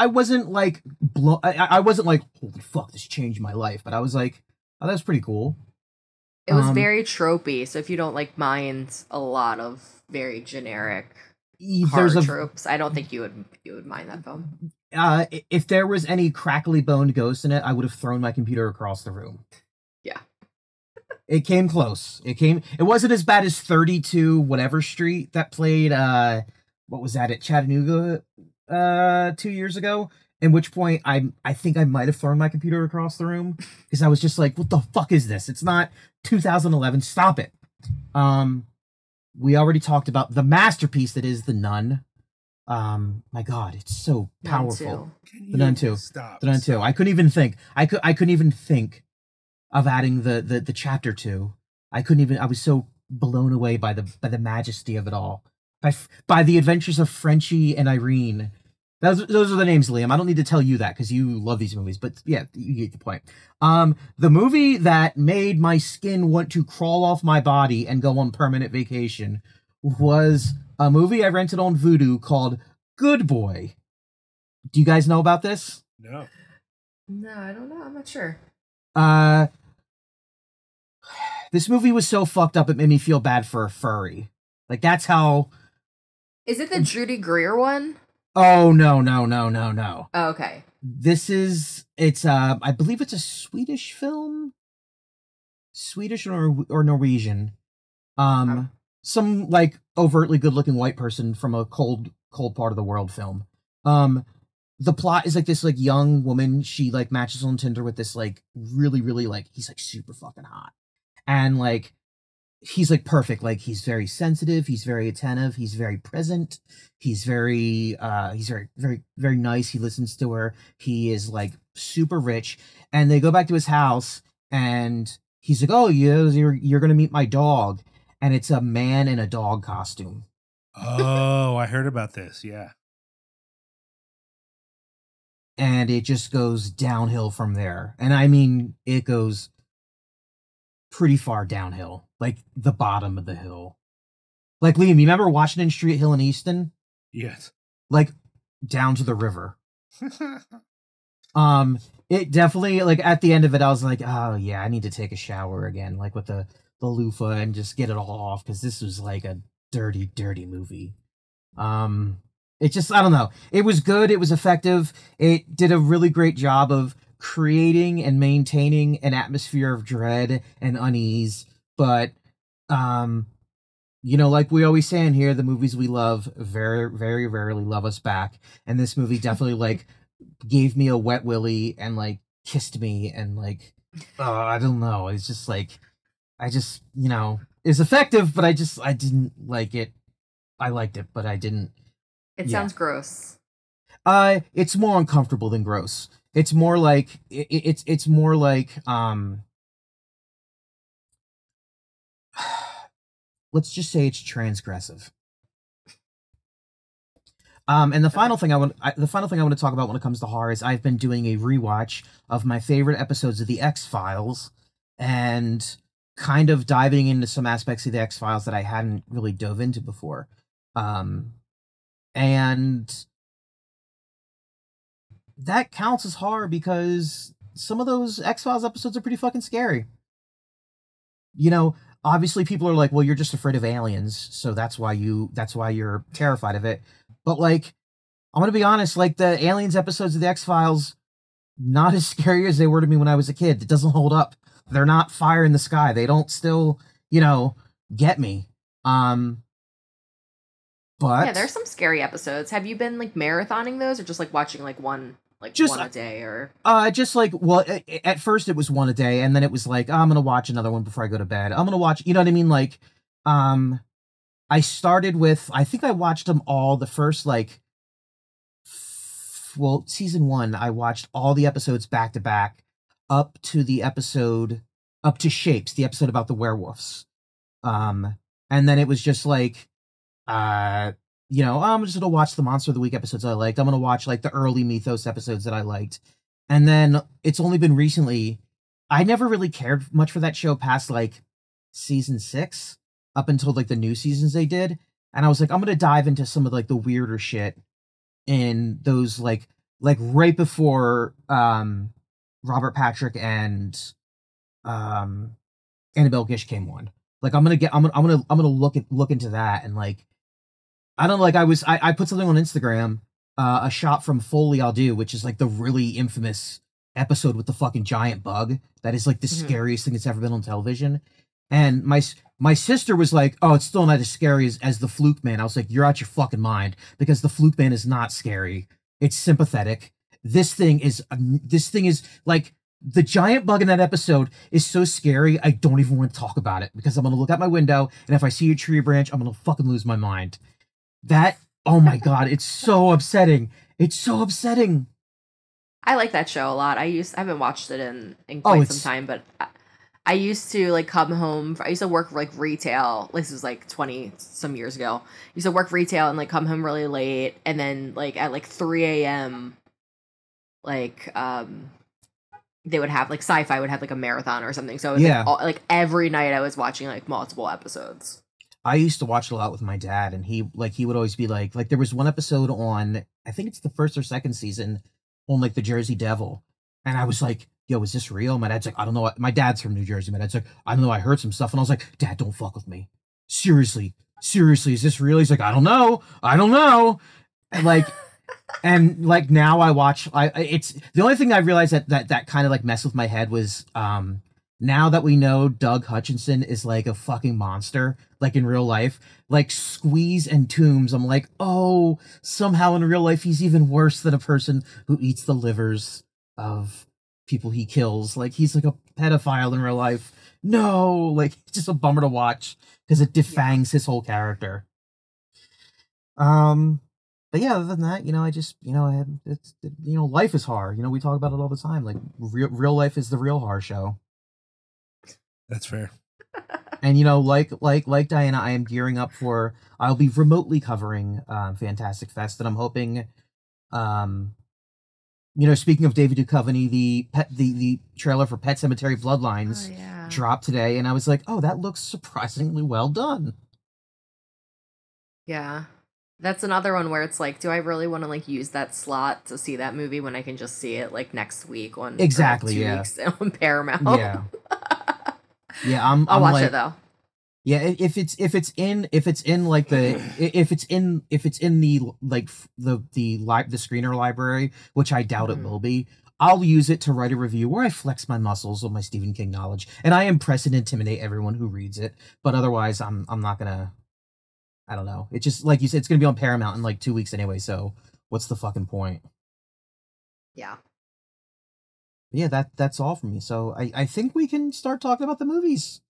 wasn't like holy fuck, this changed my life, but I was like, oh, that's pretty cool. It was very tropey, so if you don't like mind a lot of very generic horror tropes, I don't think you would mind that film. If there was any crackly boned ghosts in it, I would have thrown my computer across the room. Yeah. It came close. It wasn't as bad as 32 whatever street that played what was that at Chattanooga 2 years ago, at which point I think I might have thrown my computer across the room because I was just like, what the fuck is this? It's not 2011. Stop it. We already talked about the masterpiece that is The Nun. My God, it's so powerful. The Nun 2. The Nun 2. I couldn't even think. I couldn't even think of adding the chapter 2. I was so blown away by the majesty of it all. By the adventures of Frenchie and Irene. Those are the names, Liam. I don't need to tell you that because you love these movies, but yeah, you get the point. The movie that made my skin want to crawl off my body and go on permanent vacation was a movie I rented on Vudu called Good Boy. Do you guys know about this? No. No, I don't know. I'm not sure. This movie was so fucked up it made me feel bad for a furry. Like, that's how. Is it the Judy Greer one? Oh no. Oh, okay. It's I believe it's a Swedish film, Swedish or Norwegian. Some like overtly good-looking white person from a cold part of the world film. The plot is like this, like, young woman, she like matches on Tinder with this like really, really like, he's like super fucking hot. And like he's like perfect. Like, he's very sensitive, he's very attentive, he's very present, he's very, very, very nice. He listens to her. He is like super rich. And they go back to his house, and he's like, "Oh, you're gonna meet my dog," and it's a man in a dog costume. Oh, I heard about this. Yeah. And it just goes downhill from there. And I mean, it goes pretty far downhill, like the bottom of the hill. Like, Liam, you remember Washington Street, Hill, and Easton? Yes. Like, down to the river. It definitely, like, at the end of it, I was like, oh, yeah, I need to take a shower again, like with the loofah, and just get it all off, because this was like a dirty, dirty movie. It just, I don't know. It was good. It was effective. It did a really great job of creating and maintaining an atmosphere of dread and unease. But, you know, like we always say in here, the movies we love very, very rarely love us back. And this movie definitely, like, gave me a wet willy and, like, kissed me. And, like, I don't know. It's just, like, I just, you know, it's effective, but I didn't like it. I liked it, but I didn't. It sounds gross. It's more uncomfortable than gross. It's more like it's more like let's just say it's transgressive. And the final thing I want to talk about when it comes to horror is I've been doing a rewatch of my favorite episodes of The X-Files, and kind of diving into some aspects of The X-Files that I hadn't really dove into before. And that counts as horror because some of those X-Files episodes are pretty fucking scary. You know, obviously people are like, well, you're just afraid of aliens, so that's why you're terrified of it. But, like, I'm going to be honest, like, the aliens episodes of the X-Files, not as scary as they were to me when I was a kid. It doesn't hold up. They're not fire in the sky. They don't still, you know, get me. But yeah, there's some scary episodes. Have you been, like, marathoning those, or just, like, watching, like, one a day, or? Just, like, well, at first it was one a day, and then it was like, oh, I'm going to watch another one before I go to bed. I'm going to watch, you know what I mean? Like, I started with, I think I watched them all the first, like, season one, I watched all the episodes back to back up to Shapes, the episode about the werewolves. And then it was just like, you know, I'm just gonna watch the Monster of the Week episodes I liked. I'm gonna watch, like, the early Mythos episodes that I liked. And then it's only been recently, I never really cared much for that show past, like, season 6 up until, like, the new seasons they did. And I was like, I'm gonna dive into some of, like, the weirder shit in those, like right before Robert Patrick and Annabelle Gish came on. Like, I'm gonna look into that, and, like, I don't know, like, I put something on Instagram, a shot from Foley I'll Do, which is, like, the really infamous episode with the fucking giant bug that is, like, the scariest thing that's ever been on television. And my sister was like, oh, it's still not as scary as the Fluke Man. I was like, you're out your fucking mind, because the Fluke Man is not scary. It's sympathetic. This thing is like, the giant bug in that episode is so scary, I don't even want to talk about it, because I'm going to look out my window, and if I see a tree branch, I'm going to fucking lose my mind. That, oh my God, it's so upsetting. It's so upsetting. I like that show a lot. I haven't watched it in quite some time, but I used to, like, come home. I used to work, like, retail. This was, like, 20-some years ago. I used to work retail and, like, come home really late, and then, like, at, like, 3 a.m., like, they would have, like, Sci-Fi would have, like, a marathon or something. So, yeah. Like, every night I was watching, like, multiple episodes. I used to watch a lot with my dad, and he would always be like, there was one episode on, I think it's the first or second season, on, like, the Jersey Devil. And I was like, yo, is this real? My dad's like, I don't know. My dad's from New Jersey. My dad's like, I don't know. I heard some stuff. And I was like, Dad, don't fuck with me. Seriously, is this real? He's like, I don't know. And, like... And, like, now I watch, it's the only thing I realized that kind of, like, messed with my head was, now that we know Doug Hutchinson is, like, a fucking monster, like, in real life, like, Squeeze and Tombs, I'm like, oh, somehow in real life he's even worse than a person who eats the livers of people he kills. Like, he's like a pedophile in real life. No, like, it's just a bummer to watch because it defangs his whole character. But yeah, other than that, you know, I just, you know, life is hard. You know, we talk about it all the time. Like, real life is the real horror show. That's fair. And, you know, like Diana, I am gearing up for, I'll be remotely covering Fantastic Fest, and I'm hoping, you know, speaking of David Duchovny, the trailer for Pet Sematary Bloodlines dropped today, and I was like, oh, that looks surprisingly well done. Yeah. That's another one where it's like, do I really want to, like, use that slot to see that movie when I can just see it, like, next week on two weeks on Paramount? Yeah, yeah. I'll watch it though. Yeah, if it's in the screener library, which I doubt it will be, I'll use it to write a review where I flex my muscles on my Stephen King knowledge, and I impress and intimidate everyone who reads it. But otherwise, I'm not gonna. I don't know. It's just, like you said, it's going to be on Paramount in like 2 weeks anyway, so what's the fucking point? Yeah. Yeah, that's all for me. So I think we can start talking about the movies.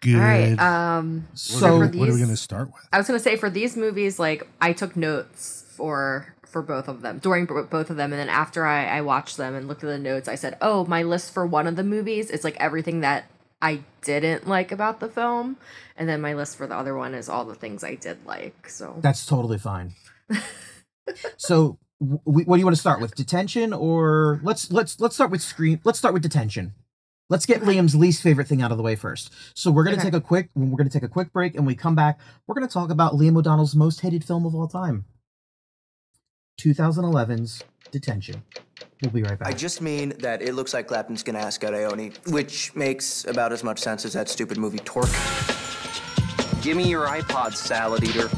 Good. All right. So what are we going to start with? I was going to say, for these movies, like, I took notes for both of them, during both of them, and then after I watched them and looked at the notes, I said, oh, my list for one of the movies is like everything that I didn't like about the film, and then my list for the other one is all the things I did like. So that's totally fine. So what do you want to start with? Detention, or let's start with Scream. Let's start with Detention. Let's get Liam's least favorite thing out of the way first. So we're going to take a quick break, and when we come back, we're going to talk about Liam O'Donnell's most hated film of all time, 2011's Detention. We'll be right back. I just mean that it looks like Clapton's gonna ask out Ione, which makes about as much sense as that stupid movie Torque. Give me your iPod, salad eater.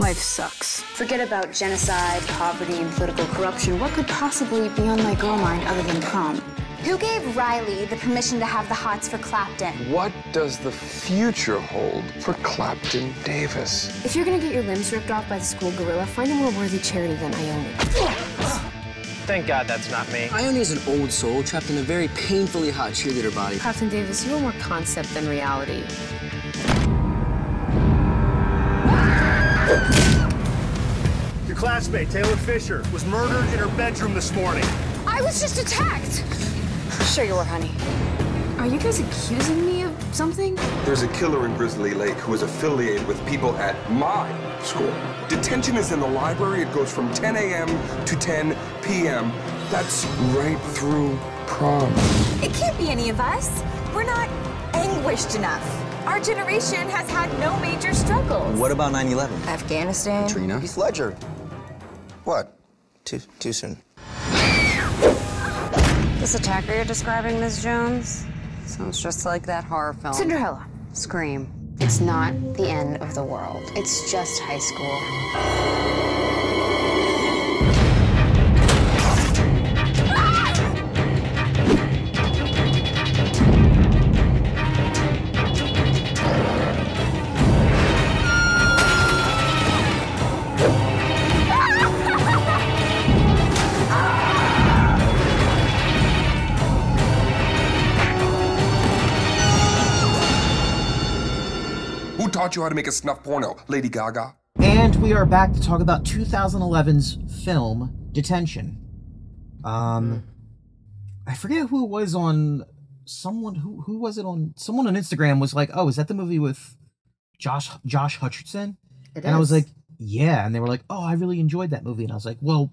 Life sucks. Forget about genocide, poverty, and political corruption. What could possibly be on my girl mind other than prom? Who gave Riley the permission to have the hots for Clapton? What does the future hold for Clapton Davis? If you're gonna get your limbs ripped off by the school gorilla, find a more worthy charity than Ione. Thank God that's not me. Ione is an old soul trapped in a very painfully hot cheerleader body. Clapton Davis, you are more concept than reality. Your classmate, Taylor Fisher, was murdered in her bedroom this morning. I was just attacked. Sure you were, honey. Are you guys accusing me of something? There's a killer in Grizzly Lake who is affiliated with people at my school. Detention is in the library. It goes from 10 a.m. to 10 p.m. That's right through prom. It can't be any of us. We're not anguished enough. Our generation has had no major struggles. What about 9/11? Afghanistan. Katrina. Heath Ledger. What? Too soon. This attacker you're describing, Ms. Jones, sounds just like that horror film. Cinderella. Scream. It's not the end of the world. It's just high school. Taught you how to make a snuff porno, Lady Gaga. And we are back to talk about 2011's film Detention. I forget who it was on. Someone who was it on? Someone on Instagram was like, "Oh, is that the movie with Josh Hutcherson?" I was like, "Yeah," and they were like, "Oh, I really enjoyed that movie," and I was like, "Well,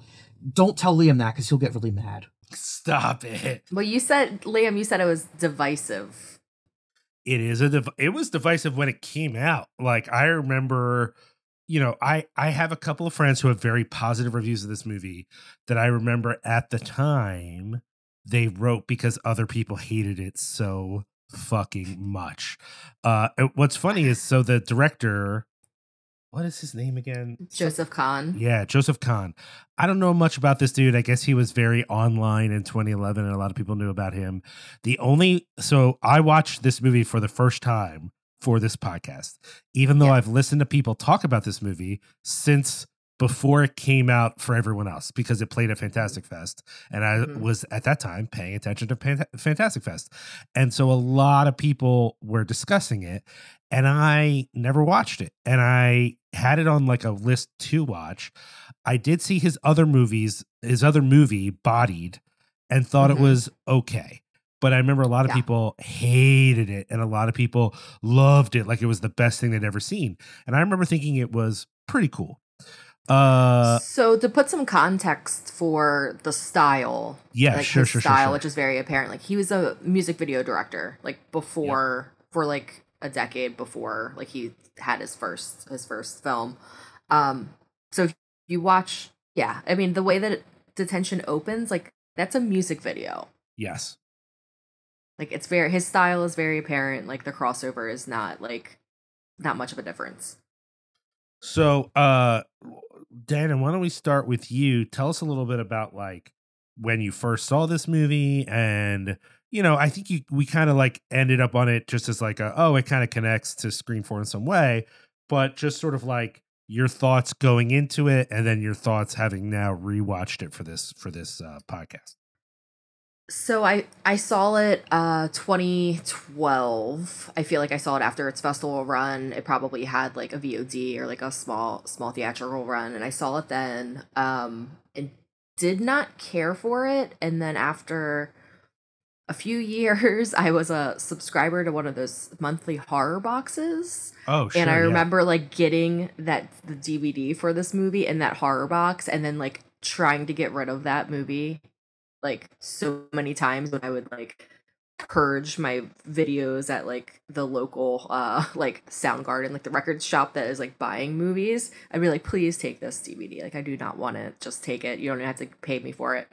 don't tell Liam that because he'll get really mad." Stop it. Well, you said, Liam, you said it was divisive. It is it was divisive when it came out. Like, I remember, you know, I have a couple of friends who have very positive reviews of this movie that I remember at the time they wrote because other people hated it so fucking much. What's funny is, so the director, what is his name again? Joseph Kahn. Yeah, Joseph Kahn. I don't know much about this dude. I guess he was very online in 2011, and a lot of people knew about him. So I watched this movie for the first time for this podcast, even though I've listened to people talk about this movie since before it came out for everyone else because it played at Fantastic Fest. And I was at that time paying attention to Fantastic Fest. And so a lot of people were discussing it and I never watched it. And I had it on like a list to watch. I did see his other movies, his other movie Bodied, and thought it was okay. But I remember a lot of people hated it and a lot of people loved it. Like it was the best thing they'd ever seen. And I remember thinking it was pretty cool. So to put some context for the style, sure, which is very apparent. Like he was a music video director, like before for like a decade before, like he had his first film. So if you watch, I mean the way that Detention opens, like that's a music video. Yes, like it's very, his style is very apparent. Like the crossover is not much of a difference. So, Dana, why don't we start with you? Tell us a little bit about like when you first saw this movie, and you know, I think we kind of like ended up on it just as like it kind of connects to Scream 4 in some way, but just sort of like your thoughts going into it, and then your thoughts having now rewatched it for this podcast. So I saw it 2012. I feel like I saw it after its festival run. It probably had like a VOD or like a small theatrical run, and I saw it then and did not care for it. And then after a few years, I was a subscriber to one of those monthly horror boxes. Oh, sure. And I remember like getting the DVD for this movie in that horror box, and then like trying to get rid of that movie like so many times when I would like purge my videos at like the local like Soundgarden, like the record shop that is like buying movies. I'd be like, please take this DVD. Like I do not want it. Just take it. You don't have to pay me for it.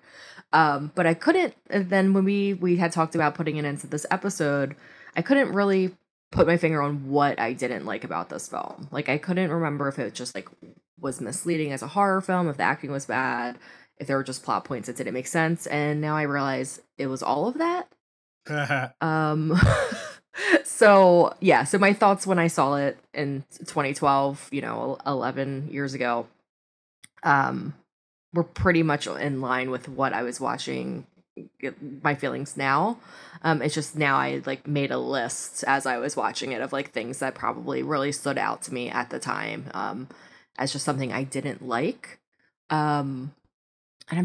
But I couldn't. And then when we had talked about putting it into this episode, I couldn't really put my finger on what I didn't like about this film. Like I couldn't remember if it just like was misleading as a horror film, if the acting was bad, if there were just plot points that didn't make sense. And now I realize it was all of that. So my thoughts when I saw it in 2012, you know, 11 years ago, were pretty much in line with what I was watching, my feelings now. It's just now I like made a list as I was watching it of like things that probably really stood out to me at the time as just something I didn't like.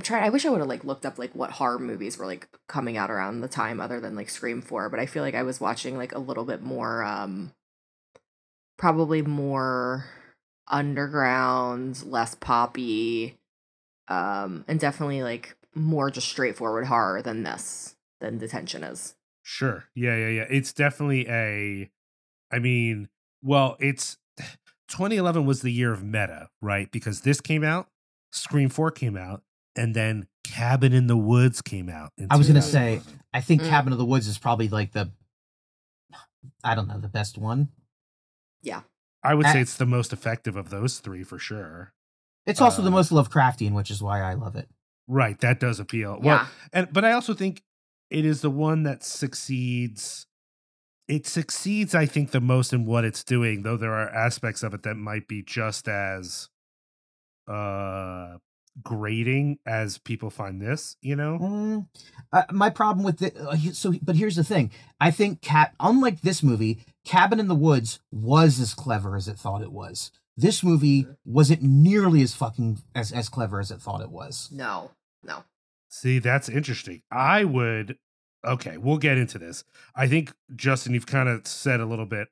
And I wish I would have like looked up like what horror movies were like coming out around the time other than like Scream 4, but I feel like I was watching like a little bit more, probably more underground, less poppy, and definitely like more just straightforward horror than Detention is. Sure. Yeah. It's definitely it's 2011 was the year of meta, right? Because this came out, Scream 4 came out, and then Cabin in the Woods came out. I was going to say, I think Cabin in the Woods is probably like the best one. Yeah. I would say it's the most effective of those three for sure. It's also the most Lovecraftian, which is why I love it. Right. That does appeal. Yeah. Well, but I also think it is the one that succeeds. It succeeds, I think, the most in what it's doing, though there are aspects of it that might be just as grading as people find this, you know. My problem with it, but here's the thing, I think unlike this movie, Cabin in the Woods was as clever as it thought it was. This movie wasn't nearly as fucking as clever as it thought it was. No. See, that's interesting. We'll get into this. I think, Justin, you've kind of said a little bit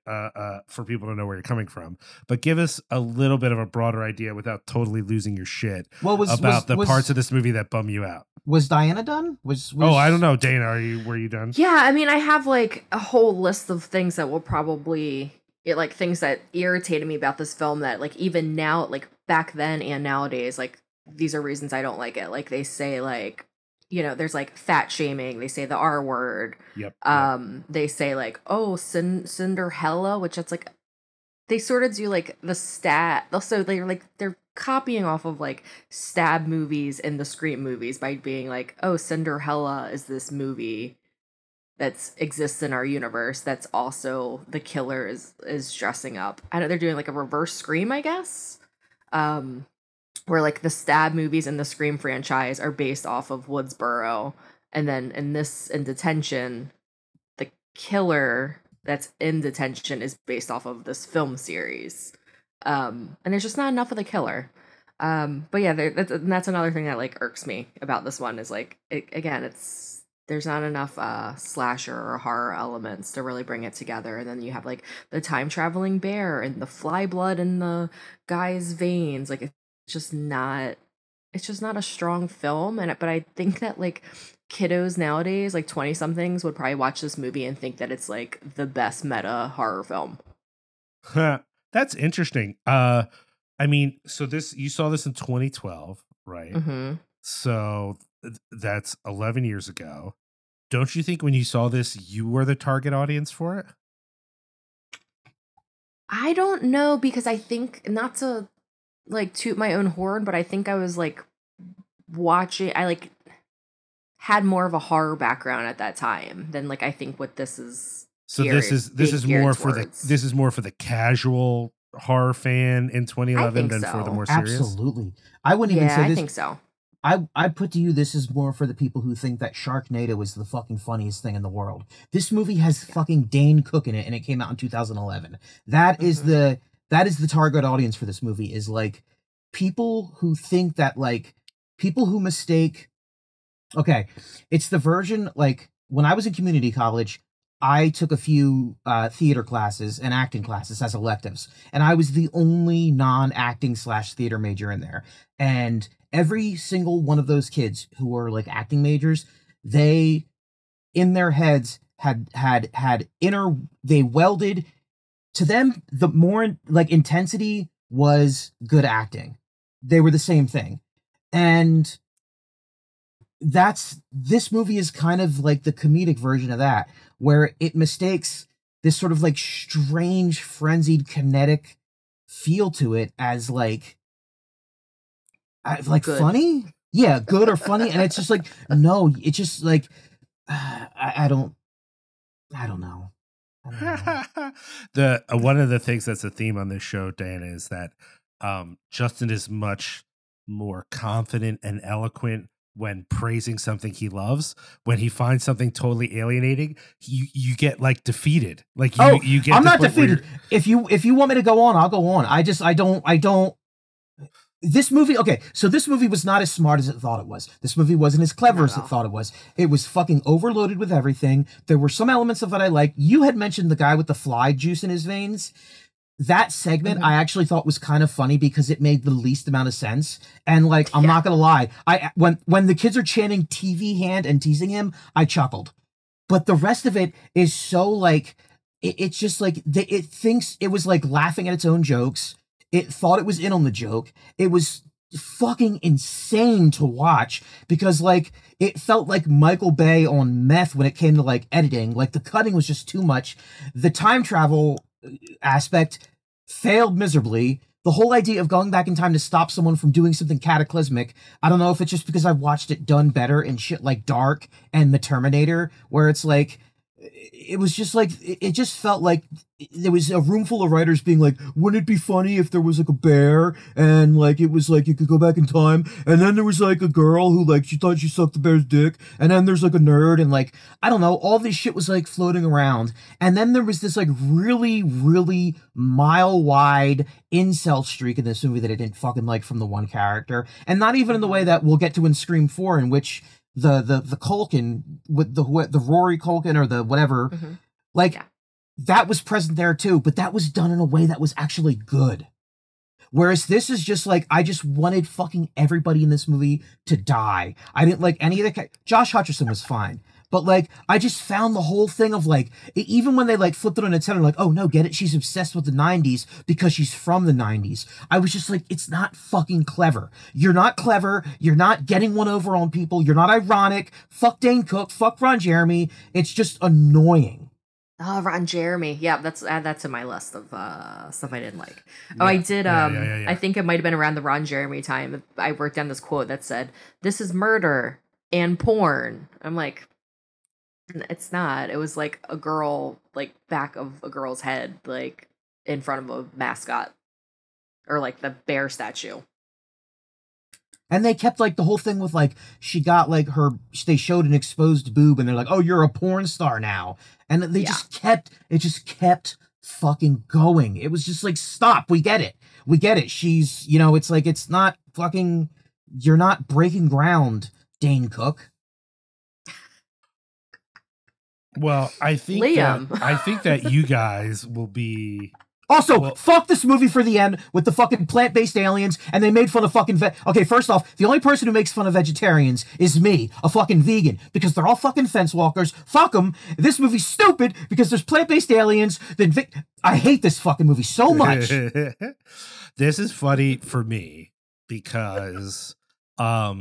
for people to know where you're coming from, but give us a little bit of a broader idea without totally losing your shit about the parts of this movie that bum you out. Was Diana done? Oh, I don't know. Dana, were you done? Yeah, I mean, I have like a whole list of things that will probably... like things that irritated me about this film that like even now, like back then and nowadays, like these are reasons I don't like it. Like they say like, you know, there's like fat shaming. They say the R word. Yep. They say like, oh, Cinderella, which that's like, they sort of do like the stat. Also, they're copying off of like stab movies and the Scream movies by being like, oh, Cinderella is this movie that exists in our universe. That's also the killer is dressing up. I know they're doing like a reverse Scream, I guess. where like the Stab movies and the Scream franchise are based off of Woodsboro. And then in this, in Detention, the killer that's in Detention is based off of this film series. And there's just not enough of the killer. But yeah, that's another thing that like irks me about this one is like, there's not enough slasher or horror elements to really bring it together. And then you have like the time traveling bear and the fly blood in the guy's veins. Like it's just not a strong film. But I think that like kiddos nowadays, like 20 somethings would probably watch this movie and think that it's like the best meta horror film. That's interesting. I mean, so this, you saw this in 2012, right? Mm-hmm. So that's 11 years ago. Don't you think when you saw this, you were the target audience for it? I don't know, because I think, not to like toot my own horn, but I think I was like watching, I like had more of a horror background at that time than like, I think what this is. So this is more for the casual horror fan in 2011 than for the more serious. Absolutely. I wouldn't even say this. I think so. I put to you, this is more for the people who think that Sharknado is the fucking funniest thing in the world. This movie has fucking Dane Cook in it, and it came out in 2011. That is the target audience for this movie, is like people who think that, like, people who mistake. Okay, it's the version, like, when I was in community college, I took a few theater classes and acting classes as electives, and I was the only non-acting / theater major in there. And every single one of those kids who were like acting majors, they, in their heads, they welded, to them, the more like intensity was good acting. They were the same thing. And this movie is kind of like the comedic version of that, where it mistakes this sort of like strange, frenzied, kinetic feel to it as like good. Funny. Yeah. Good or funny. And it's just like, no, it's just like, I don't know. One of the things that's a theme on this show, Diana, is that Justin is much more confident and eloquent when praising something he loves. When he finds something totally alienating, you get like defeated. Like you get. I'm not defeated. If you want me to go on, I'll go on. I don't. This movie, okay, so this movie was not as smart as it thought it was. This movie wasn't as clever as it thought it was. It was fucking overloaded with everything. There were some elements of it I liked. You had mentioned the guy with the fly juice in his veins. That segment I actually thought was kind of funny because it made the least amount of sense. And like, I'm not going to lie, when the kids are chanting TV hand and teasing him, I chuckled. But the rest of it is so like, it's just like, it thinks it was like laughing at its own jokes. It thought it was in on the joke. It was fucking insane to watch because, like, it felt like Michael Bay on meth when it came to, like, editing. Like, the cutting was just too much. The time travel aspect failed miserably. The whole idea of going back in time to stop someone from doing something cataclysmic, I don't know if it's just because I've watched it done better in shit like Dark and The Terminator, where it's like, it was just like, it just felt like there was a room full of writers being like, wouldn't it be funny if there was like a bear and like it was like you could go back in time, and then there was like a girl who like she thought she sucked the bear's dick, and then there's like a nerd, and like I don't know, all this shit was like floating around. And then there was this like really, really mile wide incel streak in this movie that I didn't fucking like from the one character, and not even in the way that we'll get to in Scream 4, in which the Culkin with the Rory Culkin or the whatever, that was present there too, but that was done in a way that was actually good. Whereas this is just like, I just wanted fucking everybody in this movie to die. I didn't like any of the Josh Hutcherson was fine, but like, I just found the whole thing of like, even when they like flipped it on its head and like, oh no, get it, she's obsessed with the 90s because she's from the 90s. I was just like, it's not fucking clever. You're not clever. You're not getting one over on people. You're not ironic. Fuck Dane Cook. Fuck Ron Jeremy. It's just annoying. Oh, Ron Jeremy. Yeah, that's in my list of stuff I didn't like. Oh, yeah. I did. I think it might have been around the Ron Jeremy time. I worked down this quote that said, "This is murder and porn." I'm like, it's not. It was like a girl, like back of a girl's head, like in front of a mascot or like the bear statue. And they kept, like, the whole thing with, like, she got, like, her, they showed an exposed boob, and they're like, oh, you're a porn star now. And they just kept fucking going. It was just like, stop, we get it. We get it. She's, you know, it's like, it's not fucking, you're not breaking ground, Dane Cook. Well, I think Liam. That, I think that you guys will be... Also, well, fuck this movie for the end with the fucking plant-based aliens, and they made fun of fucking... Okay, first off, the only person who makes fun of vegetarians is me, a fucking vegan, because they're all fucking fence walkers. Fuck them. This movie's stupid because there's plant-based aliens. I hate this fucking movie so much. This is funny for me because a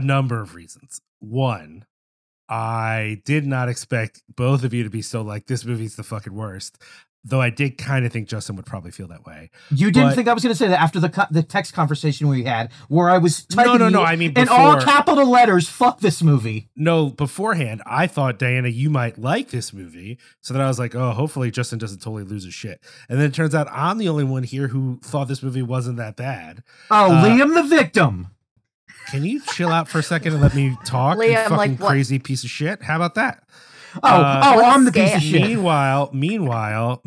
number of reasons. One... I did not expect both of you to be so like, this movie's the fucking worst. Though I did kind of think Justin would probably feel that way. You didn't think I was going to say that after the text conversation we had where I was typing no, I mean, before, in all capital letters, fuck this movie. No, beforehand, I thought, Diana, you might like this movie. So then I was like, oh, hopefully Justin doesn't totally lose his shit. And then it turns out I'm the only one here who thought this movie wasn't that bad. Oh, Liam the victim. Can you chill out for a second and let me talk? Liam, you fucking like, crazy piece of shit. How about that? Oh, I'm the piece of shit. Meanwhile,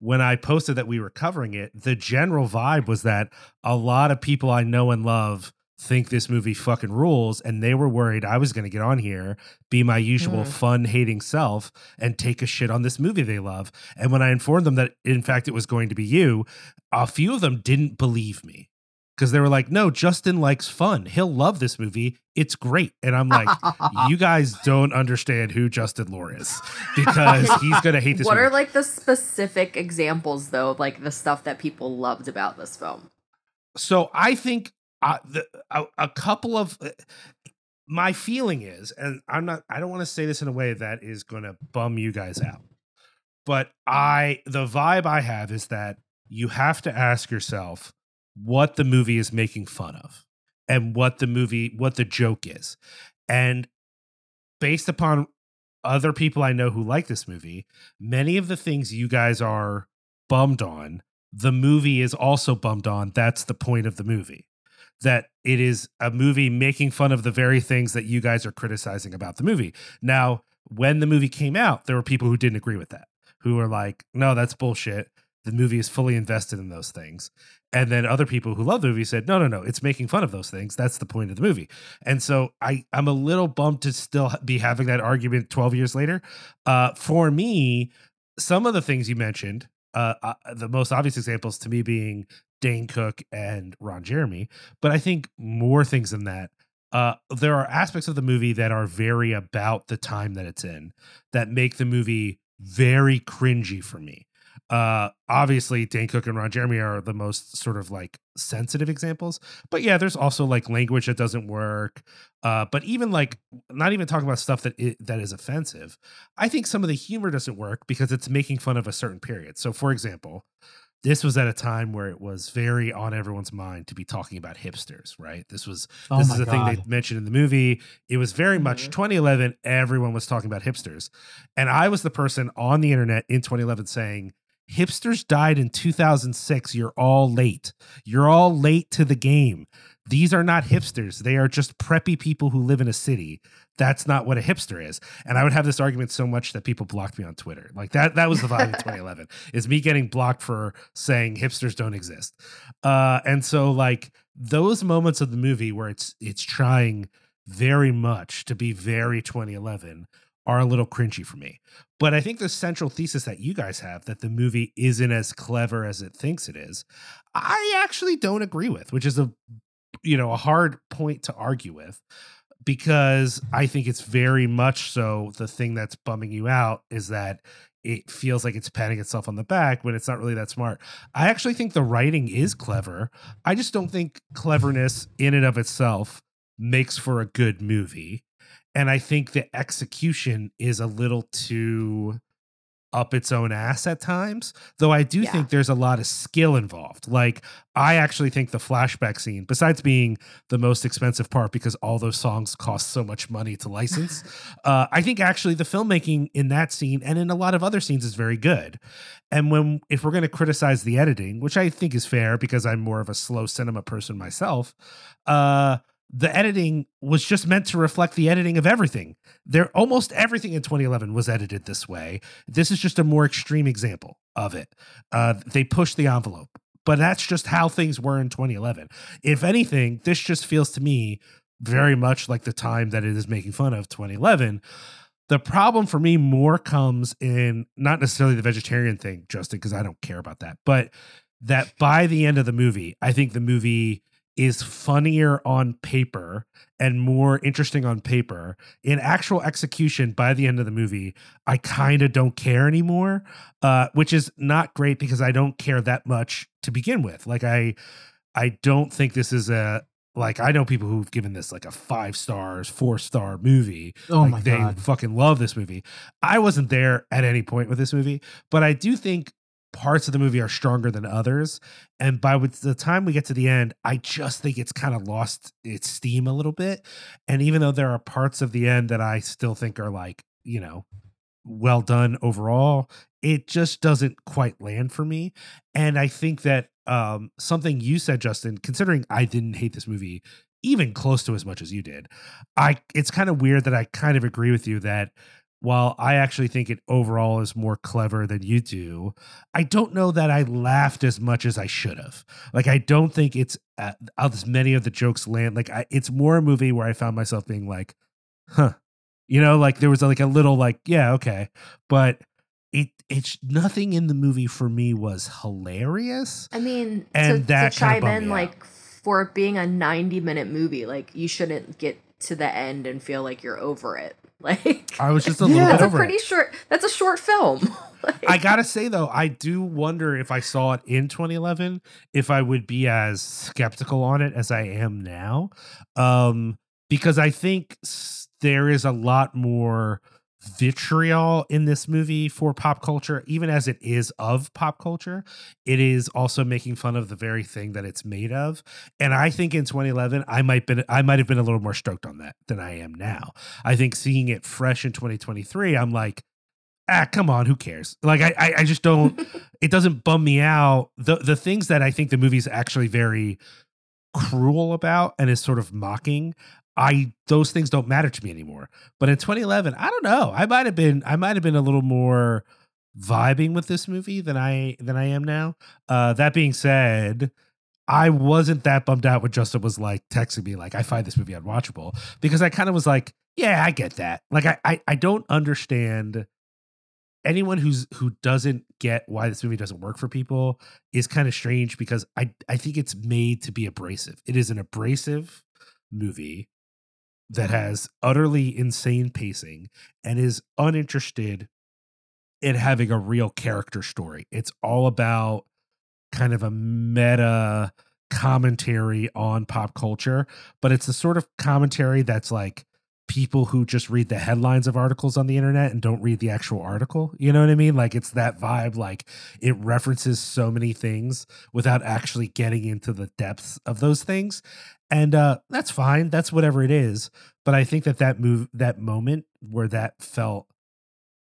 when I posted that we were covering it, the general vibe was that a lot of people I know and love think this movie fucking rules, and they were worried I was going to get on here, be my usual fun-hating self, and take a shit on this movie they love. And when I informed them that, in fact, it was going to be you, a few of them didn't believe me. Because they were like, no, Justin likes fun. He'll love this movie. It's great. And I'm like, you guys don't understand who Justin Lore is because he's going to hate this movie. What are like the specific examples, though, of like the stuff that people loved about this film? So I think a couple of my feeling is, and I don't want to say this in a way that is going to bum you guys out. But the vibe I have is that you have to ask yourself what the movie is making fun of and what the joke is. And based upon other people I know who like this movie, many of the things you guys are bummed on, the movie is also bummed on. That's the point of the movie, that it is a movie making fun of the very things that you guys are criticizing about the movie. Now, when the movie came out, there were people who didn't agree with that, who were like, no, that's bullshit. The movie is fully invested in those things. And then other people who love the movie said, no, it's making fun of those things. That's the point of the movie. And so I'm a little bummed to still be having that argument 12 years later. For me, some of the things you mentioned, the most obvious examples to me being Dane Cook and Ron Jeremy, but I think more things than that. There are aspects of the movie that are very about the time that it's in that make the movie very cringy for me. Obviously Dane Cook and Ron Jeremy are the most sort of like sensitive examples, but yeah, there's also like language that doesn't work. But even like not even talking about stuff that is offensive. I think some of the humor doesn't work because it's making fun of a certain period. So for example, this was at a time where it was very on everyone's mind to be talking about hipsters, right? This is a thing they mentioned in the movie. It was very much 2011. Everyone was talking about hipsters. And I was the person on the internet in 2011 saying, hipsters died in 2006. You're all late. You're all late to the game. These are not hipsters. They are just preppy people who live in a city. That's not what a hipster is. And I would have this argument so much that people blocked me on Twitter. Like that was the vibe in 2011 is me getting blocked for saying hipsters don't exist. And so like those moments of the movie where it's trying very much to be very 2011 are a little cringy for me. But I think the central thesis that you guys have, that the movie isn't as clever as it thinks it is, I actually don't agree with, which is a hard point to argue with, because I think it's very much so the thing that's bumming you out is that it feels like it's patting itself on the back when it's not really that smart. I actually think the writing is clever. I just don't think cleverness in and of itself makes for a good movie. And I think the execution is a little too up its own ass at times, though I do think there's a lot of skill involved. Like, I actually think the flashback scene, besides being the most expensive part because all those songs cost so much money to license, I think actually the filmmaking in that scene and in a lot of other scenes is very good. And if we're going to criticize the editing, which I think is fair because I'm more of a slow cinema person myself, the editing was just meant to reflect the editing of everything. Almost everything in 2011 was edited this way. This is just a more extreme example of it. They pushed the envelope, but that's just how things were in 2011. If anything, this just feels to me very much like the time that it is making fun of, 2011. The problem for me more comes in not necessarily the vegetarian thing, Justin, because I don't care about that, but that by the end of the movie, I think the movie is funnier on paper and more interesting on paper. In actual execution, by the end of the movie, I kind of don't care anymore, which is not great because I don't care that much to begin with. Like, I don't think this is I know people who've given this like a 5-star, 4-star movie. Oh, like, my God. They fucking love this movie. I wasn't there at any point with this movie, but I do think parts of the movie are stronger than others. And by the time we get to the end, I just think it's kind of lost its steam a little bit. And even though there are parts of the end that I still think are like, you know, well done overall, it just doesn't quite land for me. And I think that something you said, Justin, considering I didn't hate this movie even close to as much as you did, it's kind of weird that I kind of agree with you that while I actually think it overall is more clever than you do, I don't know that I laughed as much as I should have. Like, I don't think it's as many of the jokes land. Like, it's more a movie where I found myself being like, huh, you know, like there was like a little like, yeah, okay. But it's nothing in the movie for me was hilarious. I mean, and that to chime in, like, for it being a 90-minute movie, like, you shouldn't get to the end and feel like you're over it. Like, I was just a little bit over it. That's a short film. Like, I gotta say though, I do wonder if I saw it in 2011, if I would be as skeptical on it as I am now, because I think there is a lot more vitriol in this movie for pop culture, even as it is of pop culture. It is also making fun of the very thing that it's made of, and I think in 2011 I might have been a little more stoked on that than I am now. I think seeing it fresh in 2023, I'm like, come on, who cares? Like, I just don't. It doesn't bum me out. The things that I think the movie's actually very cruel about and is sort of mocking, those things don't matter to me anymore. But in 2011, I don't know. I might have been a little more vibing with this movie than I am now. That being said, I wasn't that bummed out when Justin was like texting me like, I find this movie unwatchable, because I kind of was like, yeah, I get that. Like, I don't understand. Anyone who doesn't get why this movie doesn't work for people is kind of strange, because I think it's made to be abrasive. It is an abrasive movie that has utterly insane pacing and is uninterested in having a real character story. It's all about kind of a meta commentary on pop culture, but it's the sort of commentary that's like people who just read the headlines of articles on the internet and don't read the actual article. You know what I mean? Like, it's that vibe. Like, it references so many things without actually getting into the depths of those things. And that's fine. That's whatever it is. But I think that moment where that felt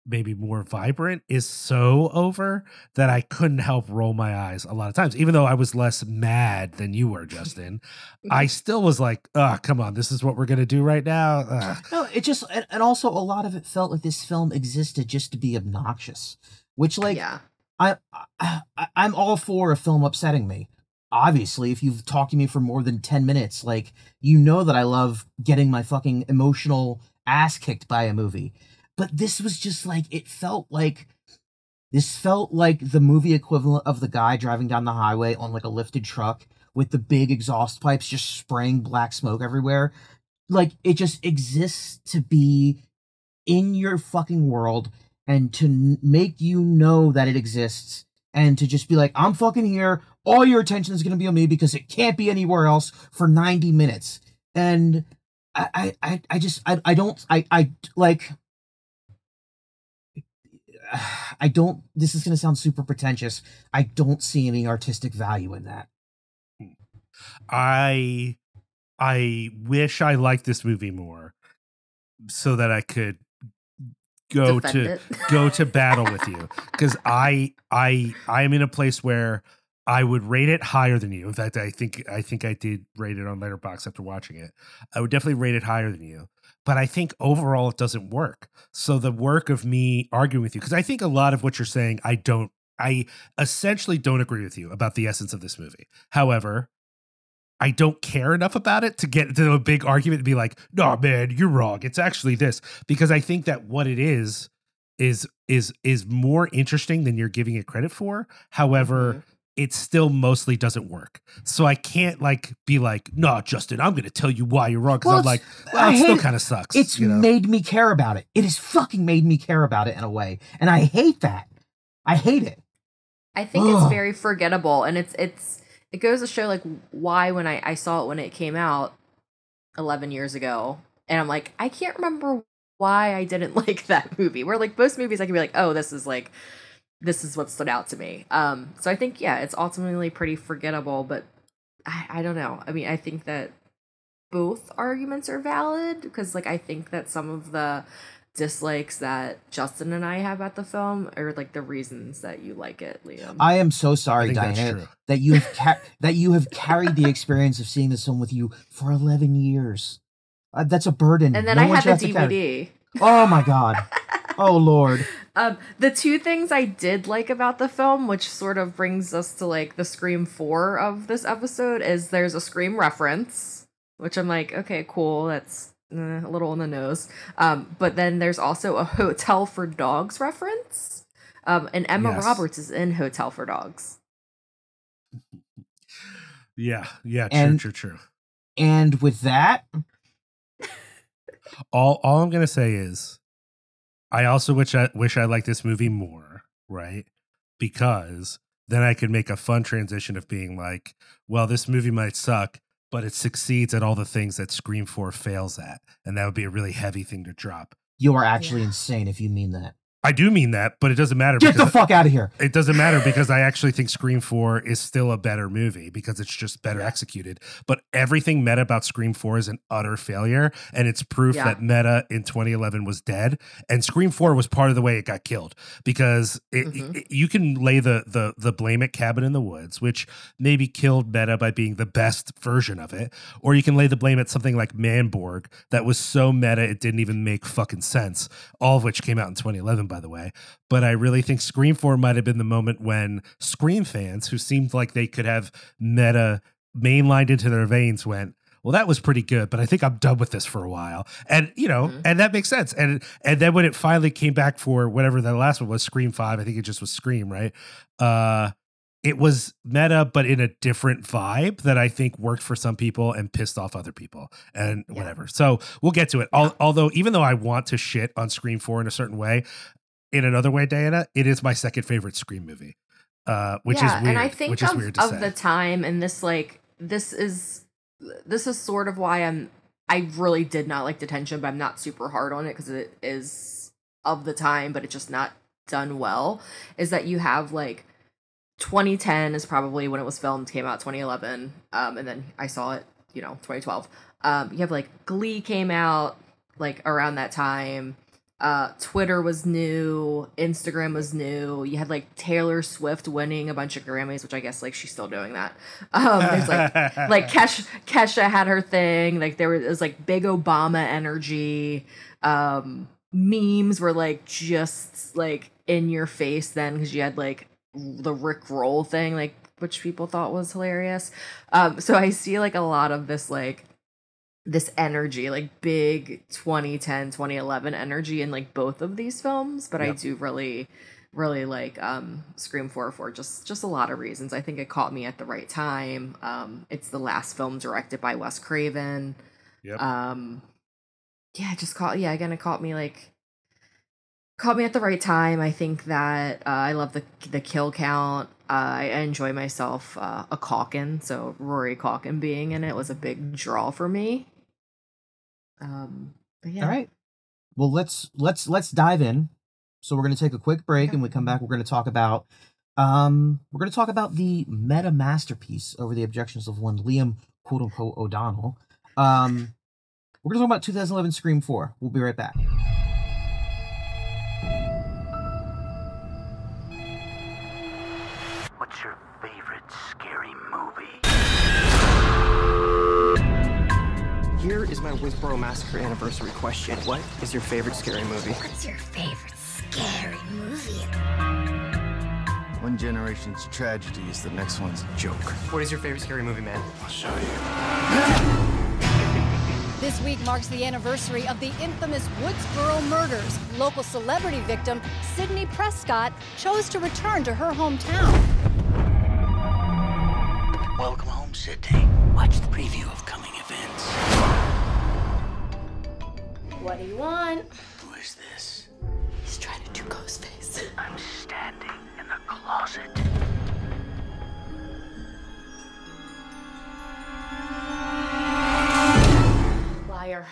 maybe more vibrant is so over that I couldn't help roll my eyes a lot of times. Even though I was less mad than you were, Justin, I still was like, come on, this is what we're going to do right now. No, it just, and also a lot of it felt like this film existed just to be obnoxious, which, like, I'm all for a film upsetting me. Obviously, if you've talked to me for more than 10 minutes, like, you know that I love getting my fucking emotional ass kicked by a movie. But this was just like, this felt like the movie equivalent of the guy driving down the highway on like a lifted truck with the big exhaust pipes just spraying black smoke everywhere. Like, it just exists to be in your fucking world and to make you know that it exists and to just be like, I'm fucking here. All your attention is going to be on me because it can't be anywhere else for 90 minutes. And I just, I don't, I like... I don't, this is going to sound super pretentious, I don't see any artistic value in that. I wish I liked this movie more so that I could go to battle with you, because I'm in a place where I would rate it higher than you. In fact, I think I did rate it on Letterboxd after watching it. I would definitely rate it higher than you. But I think overall it doesn't work. So the work of me arguing with you, because I think a lot of what you're saying, I essentially don't agree with you about the essence of this movie. However, I don't care enough about it to get into a big argument and be like, no, man, you're wrong, it's actually this. Because I think that what it is more interesting than you're giving it credit for. However, mm-hmm. It still mostly doesn't work. So I can't be like, no, Justin, I'm going to tell you why you're wrong. Because it still kind of sucks. It's made me care about it. It has fucking made me care about it in a way. And I hate that. I hate it. I think it's very forgettable. And it goes to show why when I saw it when it came out 11 years ago. And I'm like, I can't remember why I didn't like that movie. Where most movies I can be like, oh, this is what stood out to me. So I think, yeah, it's ultimately pretty forgettable, but I don't know. I mean, I think that both arguments are valid because, I think that some of the dislikes that Justin and I have at the film are, the reasons that you like it, Liam. I am so sorry, Diana, that you have carried the experience of seeing this film with you for 11 years. That's a burden. And then I had the DVD. Oh, my God. Oh, Lord. The two things I did like about the film, which sort of brings us to the Scream 4 of this episode, is there's a Scream reference, which I'm like, okay, cool. That's a little on the nose. But then there's also a Hotel for Dogs reference. And Emma Roberts is in Hotel for Dogs. Yeah. True. And with that, all I'm going to say is, I also wish I liked this movie more, right? Because then I could make a fun transition of being like, well, this movie might suck, but it succeeds at all the things that Scream 4 fails at. And that would be a really heavy thing to drop. You are actually insane if you mean that. I do mean that, but it doesn't matter. Get the fuck out of here. It doesn't matter because I actually think Scream 4 is still a better movie because it's just better executed. But everything meta about Scream 4 is an utter failure. And it's proof that meta in 2011 was dead. And Scream 4 was part of the way it got killed because you can lay the blame at Cabin in the Woods, which maybe killed meta by being the best version of it. Or you can lay the blame at something like Manborg that was so meta it didn't even make fucking sense. All of which came out in 2011, by the way, but I really think Scream 4 might have been the moment when Scream fans who seemed like they could have meta mainlined into their veins went, well, that was pretty good, but I think I'm done with this for a while. And, and that makes sense. And then when it finally came back for whatever the last one was, Scream 5, I think it just was Scream, right? It was meta, but in a different vibe that I think worked for some people and pissed off other people and whatever. So we'll get to it. Although, even though I want to shit on Scream 4 in a certain way, in another way, Diana, it is my second favorite Scream movie, which is weird. And I think of the time, and this this is sort of why I really did not like Detention, but I'm not super hard on it because it is of the time, but it's just not done well. Is that you have 2010 is probably when it was filmed, came out 2011, and then I saw it 2012. You have Glee came out around that time. Twitter was new, Instagram was new. You had Taylor Swift winning a bunch of Grammys, which I guess she's still doing that. There's Kesha had her thing. There was big Obama energy. Memes were just in your face then because you had the Rick Roll thing, which people thought was hilarious. So I see a lot of this this energy, big 2010, 2011 energy in both of these films. But I do really, really like Scream 4 for just a lot of reasons. I think it caught me at the right time. It's the last film directed by Wes Craven. Yep. It caught me caught me at the right time. I think that I love the kill count. I enjoy myself a Culkin, so Rory Culkin being in it was a big draw for me. But yeah. All right. Well, let's dive in So we're going to take a quick break, and when we come back, we're going to talk about the meta masterpiece over the objections of one Liam quote unquote O'Donnell. We're going to talk about 2011 Scream 4. We'll be right back. What's your favorite scary movie? Here is my Woodsboro Massacre anniversary question. What is your favorite scary movie? What's your favorite scary movie? One generation's tragedy is the next one's joke. What is your favorite scary movie, man? I'll show you. This week marks the anniversary of the infamous Woodsboro murders. Local celebrity victim Sidney Prescott chose to return to her hometown. Welcome home, Sidney. Watch the preview of coming events. What do you want? Who is this? He's trying to do Ghostface. I'm standing in the closet. Liar.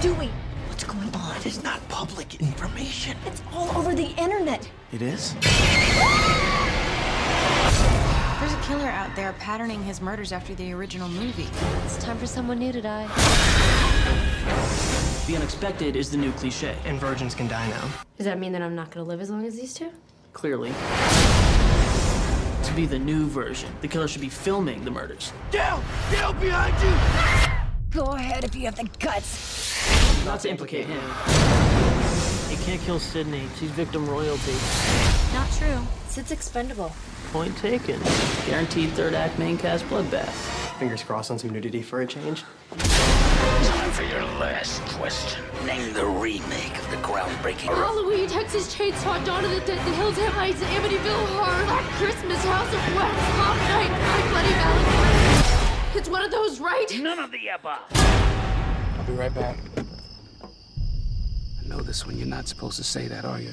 Dewey, what's going on? It is not public information. It's all over the internet. It is? There's a killer out there patterning his murders after the original movie. It's time for someone new to die. The unexpected is the new cliche. And virgins can die now. Does that mean that I'm not gonna live as long as these two? Clearly. To be the new version, the killer should be filming the murders. Dale! Dale, behind you! Go ahead if you have the guts. Not to implicate him. He can't kill Sidney. She's victim royalty. Not true. Sid's expendable. Point taken. Guaranteed third act main cast bloodbath. Fingers crossed on some nudity for a change. Time for your last question. Name the remake of the groundbreaking Halloween, Texas Chainsaw, Dawn of the Dead, The Hills Have Eyes, Amityville Horror, Black Christmas, House of Wax, Hot Night, My Bloody Valentine. It's one of those, right? None of the above. I'll be right back. I know this one. You're not supposed to say that, are you?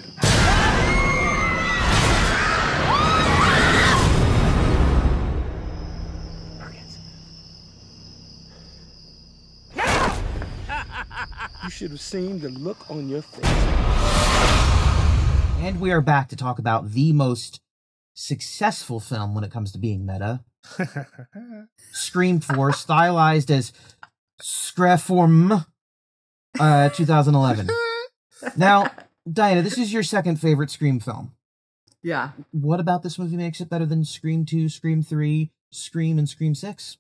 You should have seen the look on your face. And we are back to talk about the most successful film when it comes to being meta. Scream 4, stylized as Screform 2011. Now, Diana, this is your second favorite Scream film. Yeah. What about this movie makes it better than Scream 2, Scream 3, Scream, and Scream 6?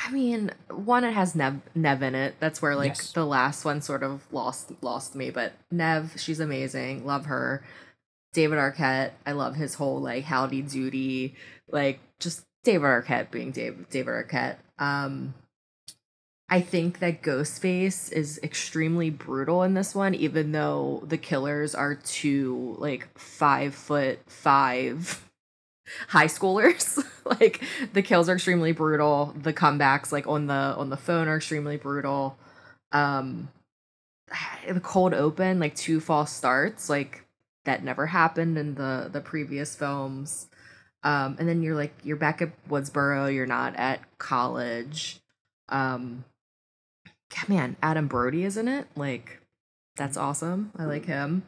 I mean, one, it has Nev in it. That's where, like, yes, the last one sort of lost me. But Nev, she's amazing. Love her. David Arquette, I love his whole, like, howdy doody, like, just David Arquette being David Arquette. I think that Ghostface is extremely brutal in this one, even though the killers are two, like, 5'5" high schoolers. Like, the kills are extremely brutal, the comebacks, like, on the phone, are extremely brutal. The cold open, like, 2 false starts, like, that never happened in the previous films. And then you're back at Woodsboro, you're not at college. Man, Adam Brody is in it, like, that's awesome. I like him.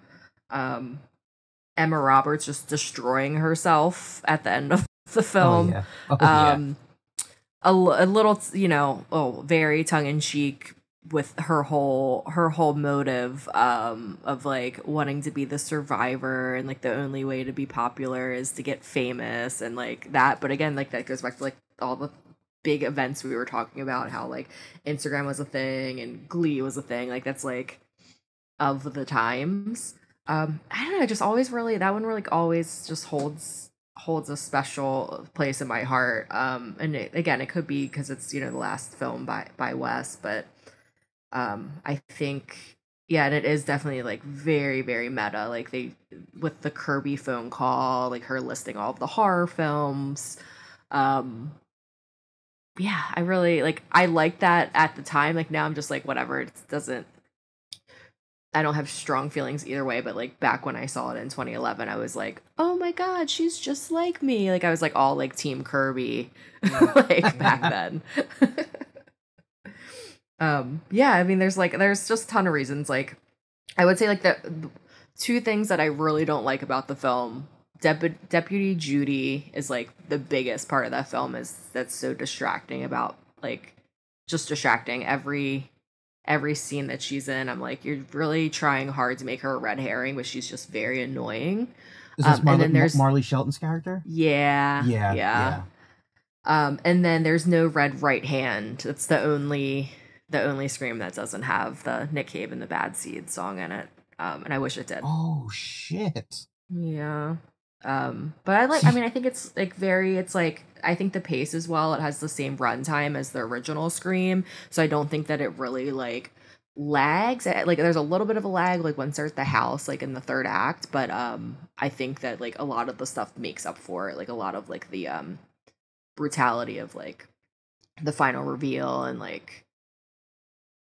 Emma Roberts just destroying herself at the end of the film. A little, you know, very tongue-in-cheek with her whole motive of, like, wanting to be the survivor, and, like, the only way to be popular is to get famous, and, like, that. But again, like, that goes back to, like, all the big events we were talking about, how, like, Instagram was a thing and Glee was a thing. Like, that's, like, of the times. I don't know, just always really, that one really, like, always just holds a special place in my heart. And it could be because it's, you know, the last film by Wes, but I think, yeah, and it is definitely, like, very, very meta. Like, they, with the Kirby phone call, like, her listing all of the horror films. Yeah, I really, like, I liked that at the time. Like, now I'm just like, whatever, it doesn't, I don't have strong feelings either way, but, like, back when I saw it in 2011, I was like, oh my God, she's just like me. Like, I was, like, all, like, Team Kirby, like, back then. Yeah, I mean, there's just a ton of reasons. Like, I would say, like, the two things that I really don't like about the film, Deputy Judy is, like, the biggest part of that film, is that's so distracting about, like, just distracting. Every scene that she's in, I'm like, you're really trying hard to make her a red herring, but she's just very annoying. Is this Marley Shelton's character? Yeah. And then there's no red right hand. That's the only Scream that doesn't have the Nick Cave and the Bad Seed song in it. And I wish it did. Oh shit. Yeah. But I think it's like I think the pace is well. It has the same runtime as the original Scream, so I don't think that it really like lags. Like there's a little bit of a lag, like once there's the house, like in the third act. But I think that like a lot of the stuff makes up for it. Like a lot of like the brutality of like the final reveal and like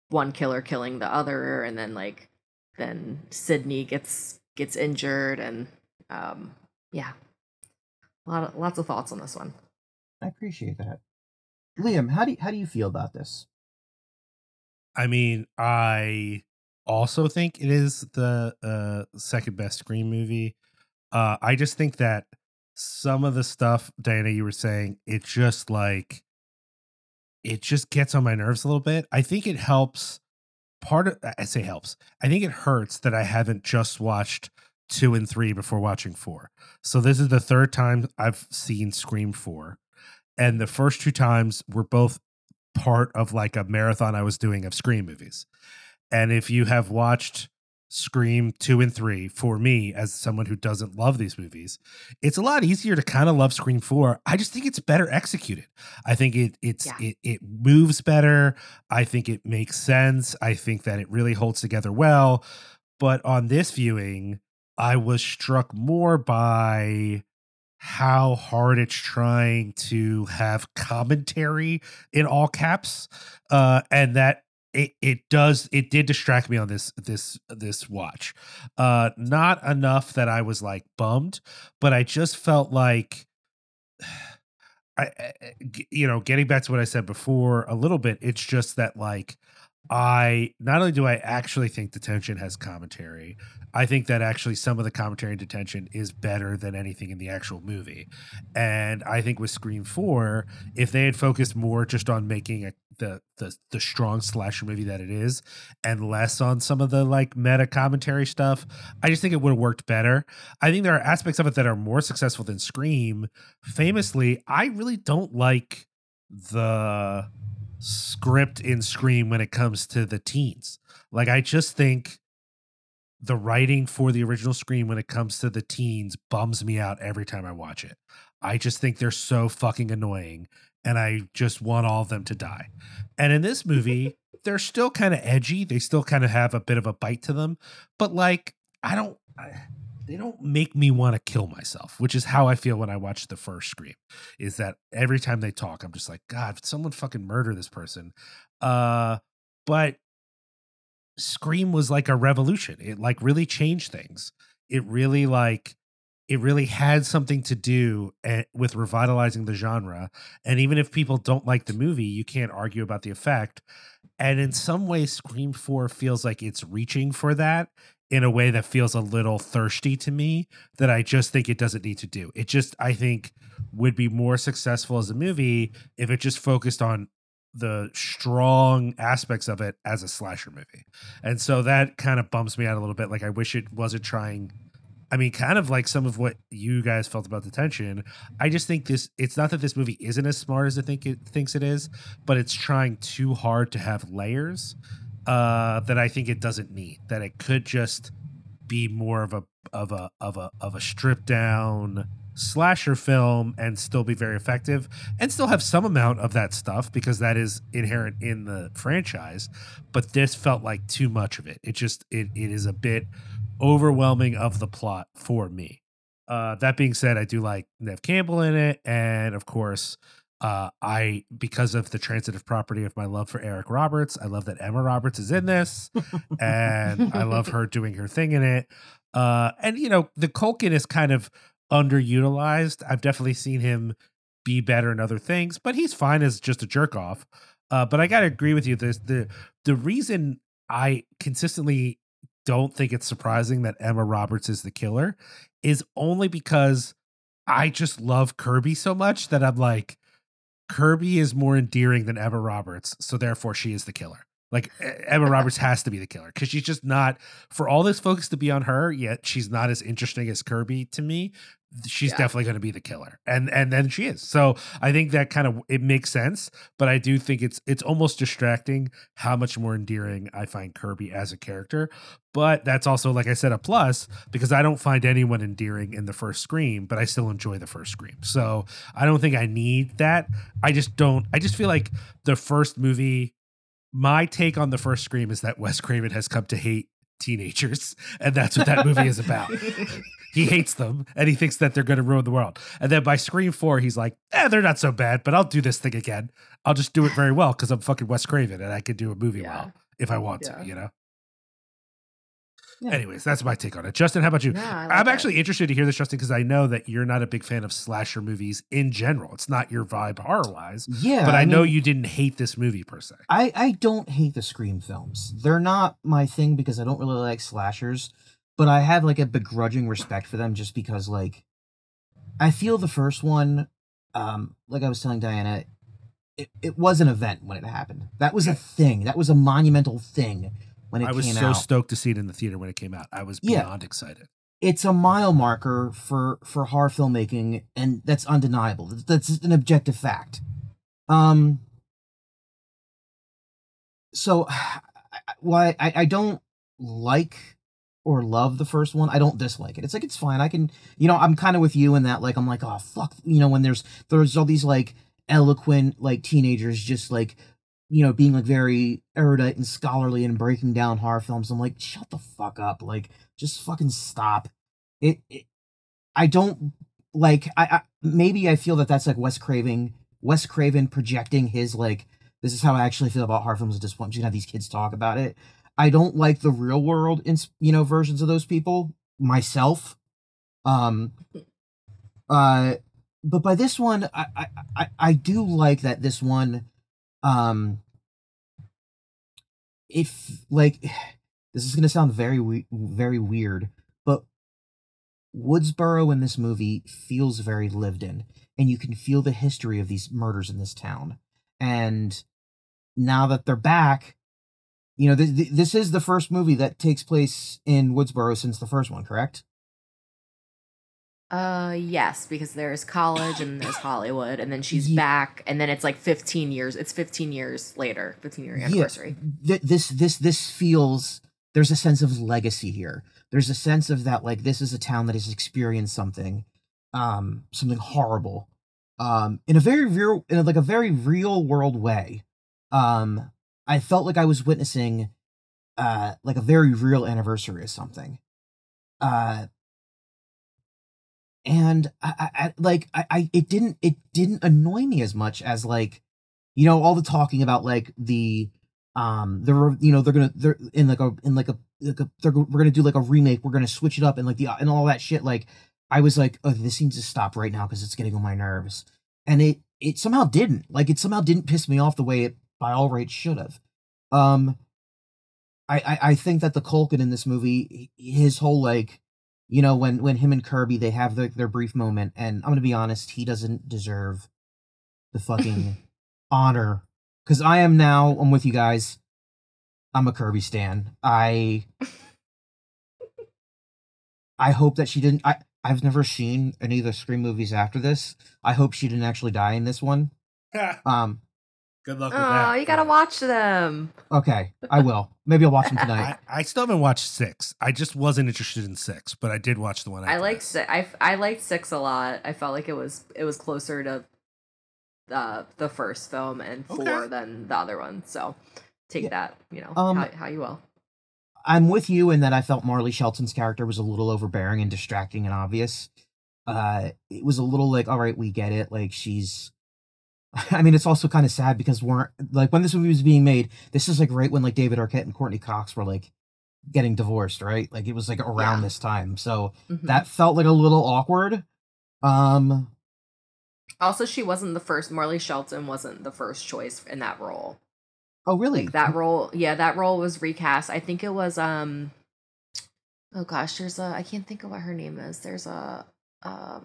one killer killing the other, and then Sydney gets injured, and yeah. Lots of thoughts on this one. I appreciate that. Liam, how do you feel about this? I mean, I also think it is the second best Scream movie. I just think that some of the stuff, Diana, you were saying, it just gets on my nerves a little bit. I think it helps. I think it hurts that I haven't just watched 2 and 3 before watching 4. So this is the third time I've seen Scream 4. And the first two times were both part of like a marathon I was doing of Scream movies. And if you have watched Scream 2 and 3, for me, as someone who doesn't love these movies, it's a lot easier to kind of love Scream 4. I just think it's better executed. I think it moves better. I think it makes sense. I think that it really holds together well. But on this viewing, I was struck more by how hard it's trying to have commentary in all caps, and that it did distract me on this watch. Not enough that I was like bummed, but I just felt like, getting back to what I said before a little bit, it's just that like, I not only do I actually think Detention has commentary, I think that actually some of the commentary in Detention is better than anything in the actual movie. And I think with Scream 4, if they had focused more just on making the strong slasher movie that it is, and less on some of the like meta commentary stuff, I just think it would have worked better. I think there are aspects of it that are more successful than Scream. Famously, I really don't like the script in Scream when it comes to the teens. Like, I just think the writing for the original Scream when it comes to the teens bums me out every time I watch it. I just think they're so fucking annoying, and I just want all of them to die. And in this movie, they're still kind of edgy. They still kind of have a bit of a bite to them, but like, they don't make me want to kill myself, which is how I feel when I watch the first Scream, is that every time they talk, I'm just like, God, someone fucking murder this person. But Scream was like a revolution. It like really changed things. It really had something to do with revitalizing the genre. And even if people don't like the movie, you can't argue about the effect. And in some ways, Scream 4 feels like it's reaching for that in a way that feels a little thirsty to me, that I just think it doesn't need to do. It just, I think, would be more successful as a movie if it just focused on the strong aspects of it as a slasher movie. And so that kind of bums me out a little bit. Like, I wish it wasn't trying. I mean, kind of like some of what you guys felt about Detention. I just think it's not that this movie isn't as smart as I think it thinks it is, but it's trying too hard to have layers that I think it doesn't need, that it could just be more of a stripped down slasher film and still be very effective and still have some amount of that stuff, because that is inherent in the franchise. But this felt like too much of it. It is a bit overwhelming of the plot for me. That being said, I do like Neve Campbell in it, and of course, because of the transitive property of my love for Eric Roberts, I love that Emma Roberts is in this, and I love her doing her thing in it. And you know, the Culkin is kind of underutilized. I've definitely seen him be better in other things, but he's fine as just a jerk off. But I gotta agree with you. The reason I consistently don't think it's surprising that Emma Roberts is the killer is only because I just love Kirby so much that I'm like, Kirby is more endearing than Emma Roberts, so therefore she is the killer. Like, Emma Roberts has to be the killer because she's just not, for all this focus to be on her, yet she's not as interesting as Kirby to me. She's definitely going to be the killer. And then she is. So I think that kind of, it makes sense, but I do think it's almost distracting how much more endearing I find Kirby as a character. But that's also, like I said, a plus because I don't find anyone endearing in the first Scream, but I still enjoy the first Scream. So I don't think I need that. I just feel like the first movie, my take on the first Scream is that Wes Craven has come to hate teenagers, and that's what that movie is about. He hates them, and he thinks that they're going to ruin the world. And then by Scream 4, he's like, they're not so bad, but I'll do this thing again. I'll just do it very well because I'm fucking Wes Craven, and I can do a movie well if I want to, you know? Yeah. Anyways, that's my take on it. Justin, how about you? I'm actually interested to hear this, Justin, because I know that you're not a big fan of slasher movies in general. It's not your vibe horror-wise. Yeah. But I know you didn't hate this movie, per se. I don't hate the Scream films. They're not my thing because I don't really like slashers, but I have, like, a begrudging respect for them just because, like, I feel the first one, like I was telling Diana, it was an event when it happened. That was a thing. That was a monumental thing. I was so stoked to see it in the theater when it came out. I was beyond excited. It's a mile marker for horror filmmaking, and that's undeniable. That's an objective fact. So why I don't like or love the first one, I don't dislike it. It's like, it's fine. I can, you know, I'm kind of with you in that, like, I'm like, oh, fuck. You know, when there's all these, like, eloquent, like, teenagers just, like, you know, being, like, very erudite and scholarly and breaking down horror films. I'm like, shut the fuck up. Like, just fucking stop. I don't, like, I maybe I feel that that's, like, Wes Craven projecting his, like, this is how I actually feel about horror films at this point. I'm just gonna have these kids talk about it. I don't like the real world, you know, versions of those people, myself. But by this one, I do like that this one, if, like, this is going to sound very, very weird, but Woodsboro in this movie feels very lived in, and you can feel the history of these murders in this town. And now that they're back, you know, this is the first movie that takes place in Woodsboro since the first one, correct? Yes, because there's college and there's Hollywood, and then she's back, and then it's like 15 years. It's 15 years later, 15-year anniversary. Yeah. This feels, there's a sense of legacy here. There's a sense of that, like, this is a town that has experienced something horrible, in a very real, in like a very real world way. I felt like I was witnessing, like, a very real anniversary of something. And it didn't annoy me as much as, like, you know, all the talking about, like, we're gonna do, like, a remake, we're gonna switch it up, and, like, and all that shit. Like, I was like, oh, this seems to stop right now because it's getting on my nerves, and it somehow didn't. Like, it somehow didn't piss me off the way it by all rights should have. I think that the Culkin in this movie, his whole, like, you know, when him and Kirby, they have their brief moment, and I'm going to be honest, he doesn't deserve the fucking honor. Because I'm with you guys, I'm a Kirby stan. I hope that she didn't, I've never seen any of the Scream movies after this. I hope she didn't actually die in this one. Good luck with that. Oh, you gotta watch them. Okay, I will. Maybe I'll watch them tonight. I still haven't watched 6. I just wasn't interested in 6, but I did watch the one. I liked 6. I liked 6 a lot. I felt like it was closer to the first film and 4 than the other one. So take that, you know, how you will. I'm with you in that I felt Marlee Shelton's character was a little overbearing and distracting and obvious. It was a little like, all right, we get it. Like, she's. I mean, it's also kind of sad because we're like, when this movie was being made, this is like right when, like, David Arquette and Courtney Cox were, like, getting divorced, right? Like, it was like around this time, so that felt like a little awkward. Also, she wasn't the first. Morley Shelton wasn't the first choice in that role. Oh, really? Like that role. Yeah, that role was recast. I think it was. Oh gosh, there's a. I can't think of what her name is. There's a. I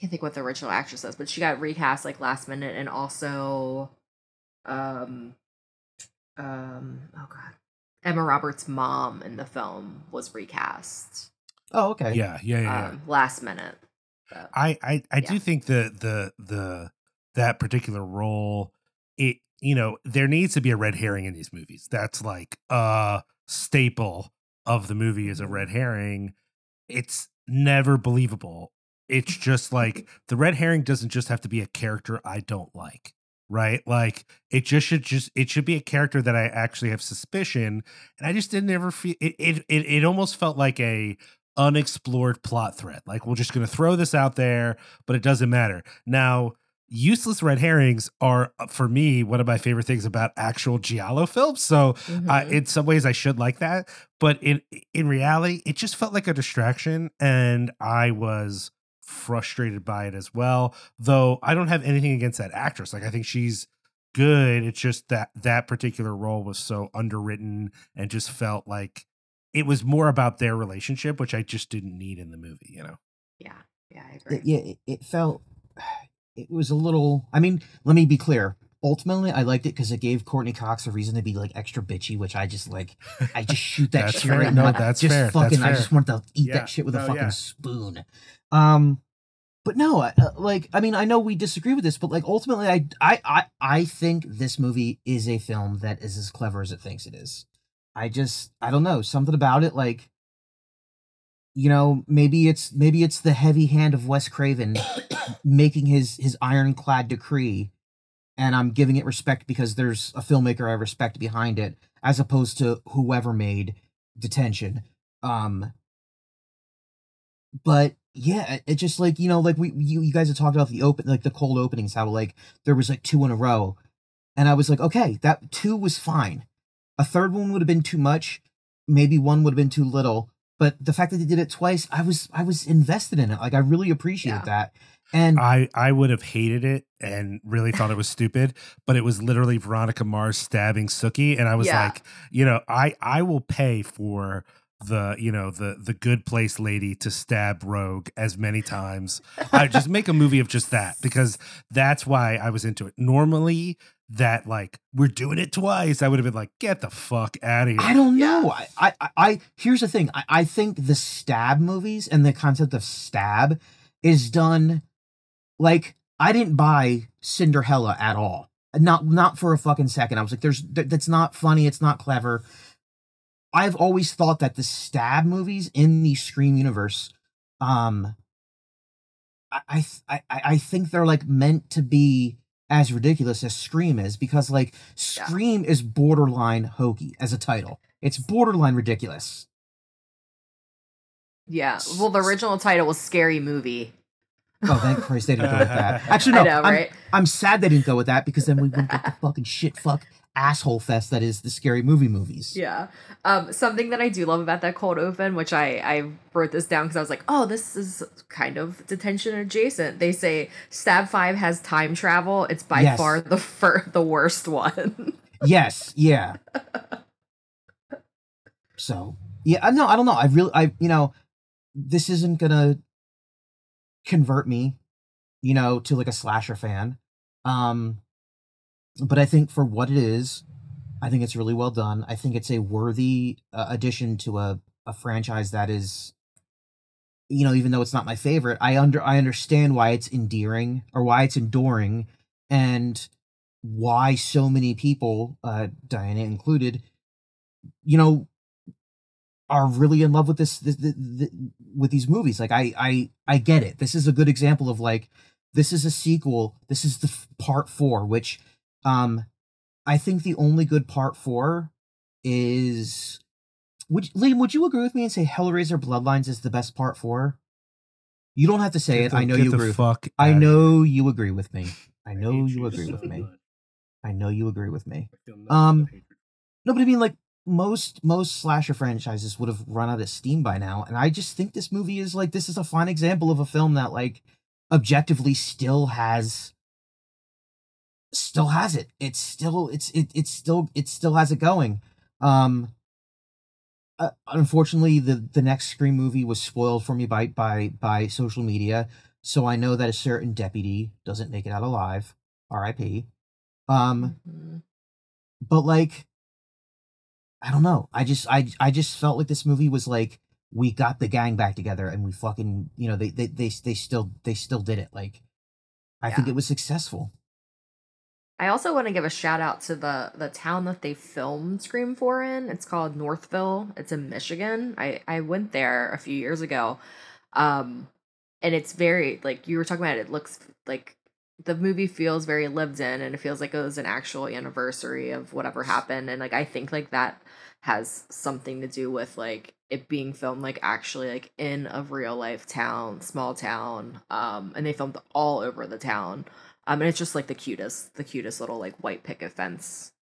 can't think what the original actress is, but she got recast like last minute, and also, oh god, Emma Roberts' mom in the film was recast. Oh, okay. Yeah. Last minute. But, I do think the that particular role, it, you know, there needs to be a red herring in these movies. That's like a staple of the movie is a red herring. It's never believable. It's just like the red herring doesn't just have to be a character I don't like, right? Like it just should be a character that I actually have suspicion. And I just didn't ever feel it almost felt like a unexplored plot thread. Like we're just going to throw this out there, but it doesn't matter. Now, useless red herrings are, for me, one of my favorite things about actual Giallo films. So in some ways I should like that, but in reality, it just felt like a distraction. And I was frustrated by it as well, though I don't have anything against that actress. Like I think she's good. It's just that particular role was so underwritten and just felt like it was more about their relationship, which I just didn't need in the movie, you know? Yeah. Yeah, I agree. It was a little, I mean, let me be clear. Ultimately, I liked it because it gave Courtney Cox a reason to be like extra bitchy, which I just like, I just shoot that shit. Fair. Right now. No, that's just fair. Fucking, that's fair. I just want to eat that shit with a fucking spoon. But no, like, I mean, I know we disagree with this, but like ultimately I think this movie is a film that is as clever as it thinks it is. I don't know, something about it, like, you know, maybe it's the heavy hand of Wes Craven making his ironclad decree, and I'm giving it respect because there's a filmmaker I respect behind it, as opposed to whoever made Detention. But yeah, it just like, you know, like you guys have talked about the cold openings, how like there was like two in a row, and I was like, okay, that two was fine. A third one would have been too much. Maybe one would have been too little. But the fact that they did it twice, I was invested in it. Like I really appreciated that. And I would have hated it and really thought it was stupid, but it was literally Veronica Mars stabbing Sookie. And I was like, you know, I will pay for the, you know, the good place lady to stab Rogue as many times. I just make a movie of just that, because that's why I was into it. Normally that like we're doing it twice, I would have been like, get the fuck out of here. I don't know. I here's the thing. I think the stab movies and the concept of stab is done like, I didn't buy Cinderella at all. Not for a fucking second. I was like, that's not funny. It's not clever. I've always thought that the stab movies in the Scream universe, I think they're like meant to be as ridiculous as Scream is, because like Scream is borderline hokey as a title. It's borderline ridiculous. Yeah. Well, the original title was Scary Movie. Oh, thank Christ they didn't go with that. Actually, no, I know, right? I'm sad they didn't go with that, because then we wouldn't get the fucking shit asshole fest that is the Scary Movie movies. Yeah. Something that I do love about that cold open, which I wrote this down because I was like, oh, this is kind of Detention adjacent. They say Stab 5 has time travel. It's by far the worst one. Yes. Yeah. So yeah, no, I don't know. I this isn't gonna convert me, you know, to like a slasher fan. But I think for what it is, I think it's really well done. I think it's a worthy addition to a franchise that is, you know, even though it's not my favorite, I understand why it's endearing, or why it's enduring, and why so many people, Diana included, you know, are really in love with with these movies. Like I get it. This is a good example of like, this is a sequel. This is the part 4, which. I think the only good part 4 is, Liam, would you agree with me and say Hellraiser Bloodlines is the best part 4? You don't have to say it. I know you agree. I know you agree with me. I know you agree with me. I know you agree with me. No, but I mean, like most slasher franchises would have run out of steam by now, and I just think this movie is like, this is a fine example of a film that like objectively still has it. It still has it going. Unfortunately, the next Scream movie was spoiled for me by social media, so I know that a certain deputy doesn't make it out alive. R.I.P. But like, I don't know. I just felt like this movie was like, we got the gang back together and we fucking, you know, they still did it. Like, I think it was successful. I also want to give a shout out to the town that they filmed Scream 4 in. It's called Northville. It's in Michigan. I went there a few years ago. And it's very, like you were talking about, it looks like the movie feels very lived in, and it feels like it was an actual anniversary of whatever happened. And like, I think like that has something to do with like it being filmed like actually like in a real life town, small town. And they filmed all over the town. And it's just like the cutest little like white picket fence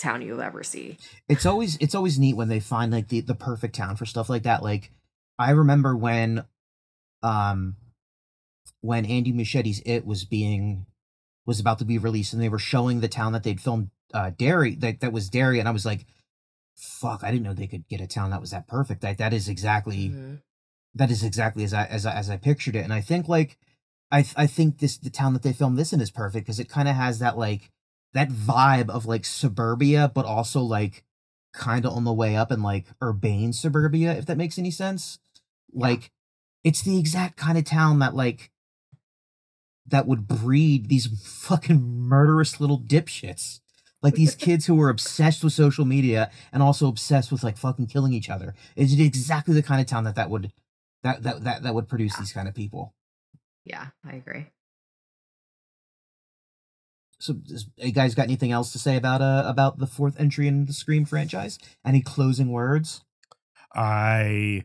town you'll ever see. It's always neat when they find like the perfect town for stuff like that. Like I remember when Andy Muschietti's It was about to be released, and they were showing the town that they'd filmed Derry, that was Derry, and I was like, "Fuck! I didn't know they could get a town that was that perfect. That is exactly as I pictured it." And I think like. I think the town that they filmed this in is perfect because it kind of has that like that vibe of like suburbia, but also like kind of on the way up and like urbane suburbia, if that makes any sense. Yeah. Like it's the exact kind of town that like that would breed these fucking murderous little dipshits, like these kids who are obsessed with social media and also obsessed with like fucking killing each other. It's exactly the kind of town that would produce these kind of people. Yeah, I agree. So, you guys got anything else to say about the fourth entry in the Scream franchise? Any closing words? I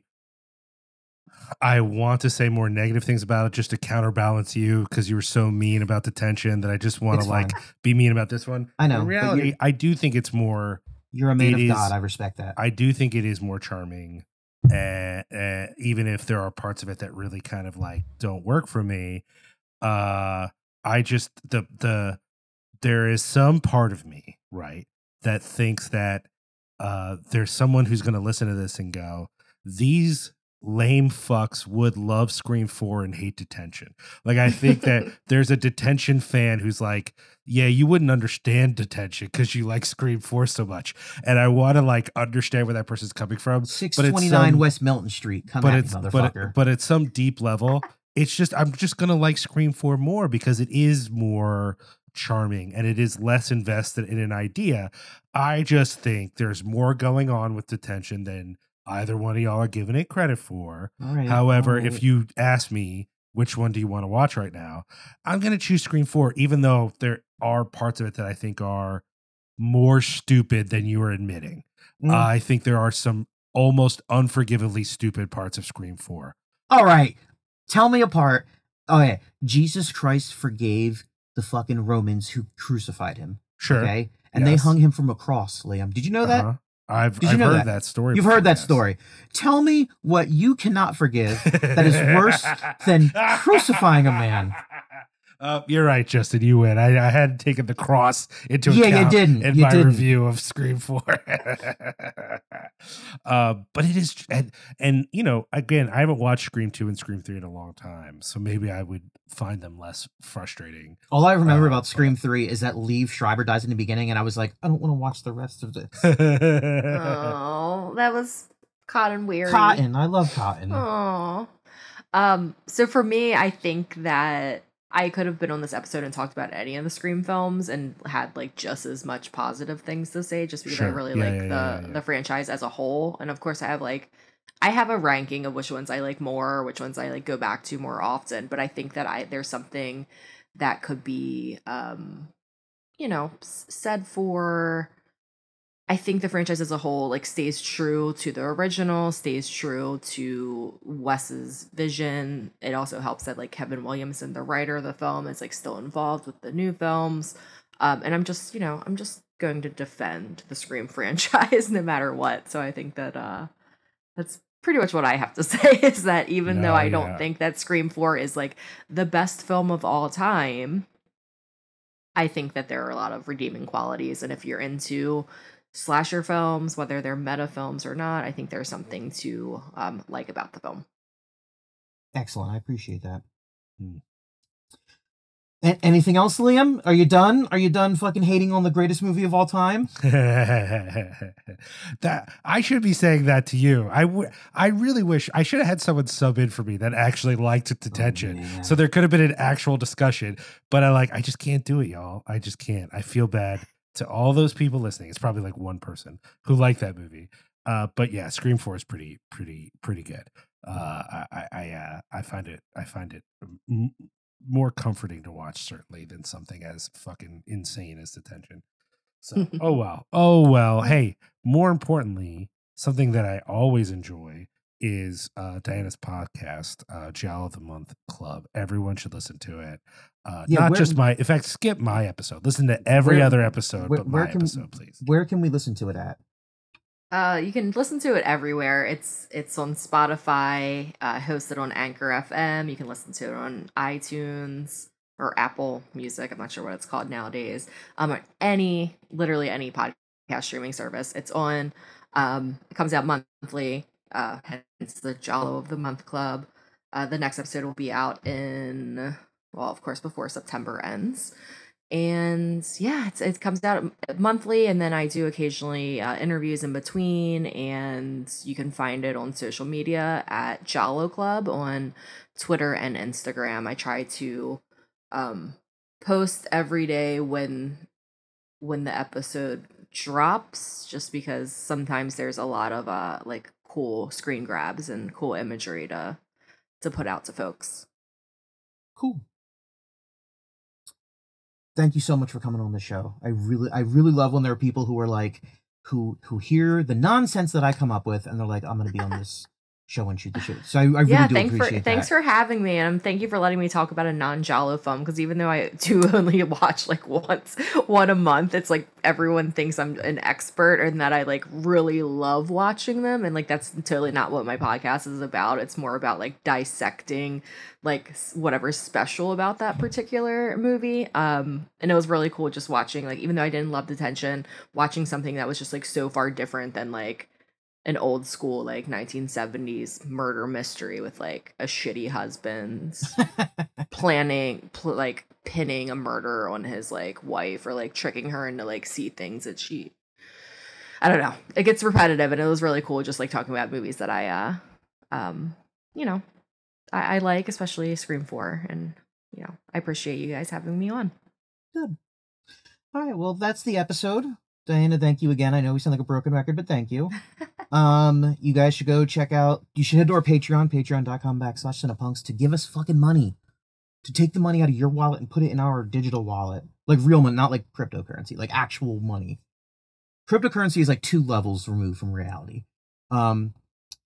want to say more negative things about it just to counterbalance you, because you were so mean about Detention that I just want to like be mean about this one. I know. In reality, I do think it's more. You're a man of God. I respect that. I do think it is more charming. Even if there are parts of it that really kind of like don't work for me, I just there is some part of me, right, that thinks that there's someone who's going to listen to this and go, these lame fucks would love Scream 4 and hate Detention. Like I think that there's a Detention fan who's like, yeah, you wouldn't understand Detention because you like Scream 4 so much. And I want to like understand where that person's coming from. 629 West Milton Street. But at some deep level, it's just I'm just gonna like Scream 4 more because it is more charming and it is less invested in an idea. I just think there's more going on with Detention than either one of y'all are giving it credit for. Right, however, if you ask me which one do you want to watch right now, I'm going to choose Scream 4, even though there are parts of it that I think are more stupid than you are admitting. Mm. I think there are some almost unforgivably stupid parts of Scream 4. All right. Tell me apart. Okay. Jesus Christ forgave the fucking Romans who crucified him. Sure. Okay. And they hung him from a cross, Liam. Did you know that? I've heard that story. You've heard that story. Tell me what you cannot forgive that is worse than crucifying a man. You're right, Justin. You win. I hadn't taken the cross into account in my review of Scream 4. But it is, and you know, again, I haven't watched Scream 2 and Scream 3 in a long time, so maybe I would find them less frustrating. All I remember about Scream 3 is that Liev Schreiber dies in the beginning, and I was like, I don't want to watch the rest of this. Oh, that was Cotton weary. Cotton, I love Cotton. Oh, so for me, I think that I could have been on this episode and talked about any of the Scream films and had like just as much positive things to say, just because I really the franchise as a whole. And of course I have like, I have a ranking of which ones I like more, which ones I like go back to more often. But I think that there's something that could be, you know, said for, I think the franchise as a whole like stays true to the original, stays true to Wes's vision. It also helps that like Kevin Williamson, the writer of the film, is like still involved with the new films. And I'm just going to defend the Scream franchise no matter what. So I think that that's pretty much what I have to say is that even though I don't think that Scream 4 is like the best film of all time, I think that there are a lot of redeeming qualities. And if you're into slasher films, whether they're meta films or not, I think there's something to like about the film. Excellent. I appreciate that. Anything else, Liam? Are you done? Are you done fucking hating on the greatest movie of all time? That I should be saying that to you. I really wish I should have had someone sub in for me that actually liked Detention. Oh, so there could have been an actual discussion, but I just can't do it, y'all. I just can't. I feel bad to all those people listening. It's probably like one person who liked that movie. But yeah, Scream 4 is pretty good. I find it more comforting to watch, certainly, than something as fucking insane as Detention. So, oh well. Hey, more importantly, something that I always enjoy is Diana's podcast, Giallo of the Month Club. Everyone should listen to it. In fact, skip my episode. Listen to every other episode, but my episode, please. Where can we listen to it at? You can listen to it everywhere. It's on Spotify, hosted on Anchor FM. You can listen to it on iTunes or Apple Music. I'm not sure what it's called nowadays. Literally any podcast streaming service. It's on. It comes out monthly. Hence the Giallo of the Month Club. The next episode will be out before September ends. And yeah, it comes out monthly, and then I do occasionally interviews in between, and you can find it on social media at Giallo Club on Twitter and Instagram. I try to post every day when the episode drops, just because sometimes there's a lot of like cool screen grabs and cool imagery to put out to folks. Cool. Thank you so much for coming on the show. I really love when there are people who are like, who hear the nonsense that I come up with, and they're like, I'm going to be on this show and shoot the shit. So I really do appreciate that. Thanks for having me, and thank you for letting me talk about a non-Giallo film, because even though I do only watch like one a month, it's like everyone thinks I'm an expert and that I like really love watching them, and like that's totally not what my podcast is about. It's more about like dissecting like whatever's special about that particular movie. And it was really cool just watching, like, even though I didn't love Detention, watching something that was just like so far different than like an old school like 1970s murder mystery with like a shitty husband pinning a murder on his like wife, or like tricking her into like see things that she, I don't know. It gets repetitive, and it was really cool just like talking about movies that I I like, especially Scream 4, and I appreciate you guys having me on. Good. All right, well, that's the episode. Diana, thank you again. I know we sound like a broken record, but thank you. You guys should go check out, you should head to our Patreon, patreon.com/cinepunks, to give us fucking money, to take the money out of your wallet and put it in our digital wallet, like real money, not like cryptocurrency, like actual money. Cryptocurrency is like 2 levels removed from reality.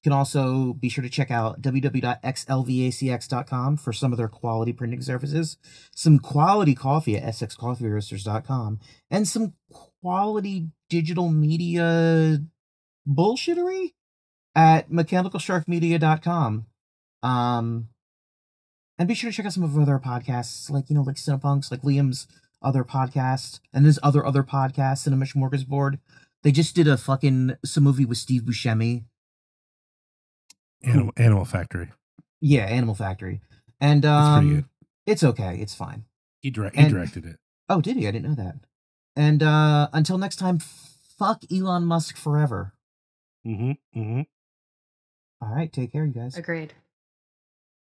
You can also be sure to check out www.xlvacx.com for some of their quality printing services, some quality coffee at sxcoffeeroasters.com, and some quality digital media bullshittery at mechanicalsharkmedia.com. And be sure to check out some of our other podcasts, like Cinepunks, like Liam's other podcast, and his other podcast, Cinema Smorgasbord. They just did some movie with Steve Buscemi. Animal Factory. Yeah, Animal Factory. And it's okay. It's fine. He directed it. Oh, did he? I didn't know that. And until next time, fuck Elon Musk forever. Mm-hmm. Mm-hmm. All right. Take care, you guys. Agreed.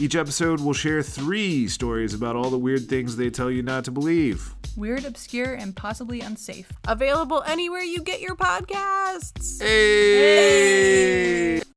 Each episode will share 3 stories about all the weird things they tell you not to believe. Weird, obscure, and possibly unsafe. Available anywhere you get your podcasts. Hey!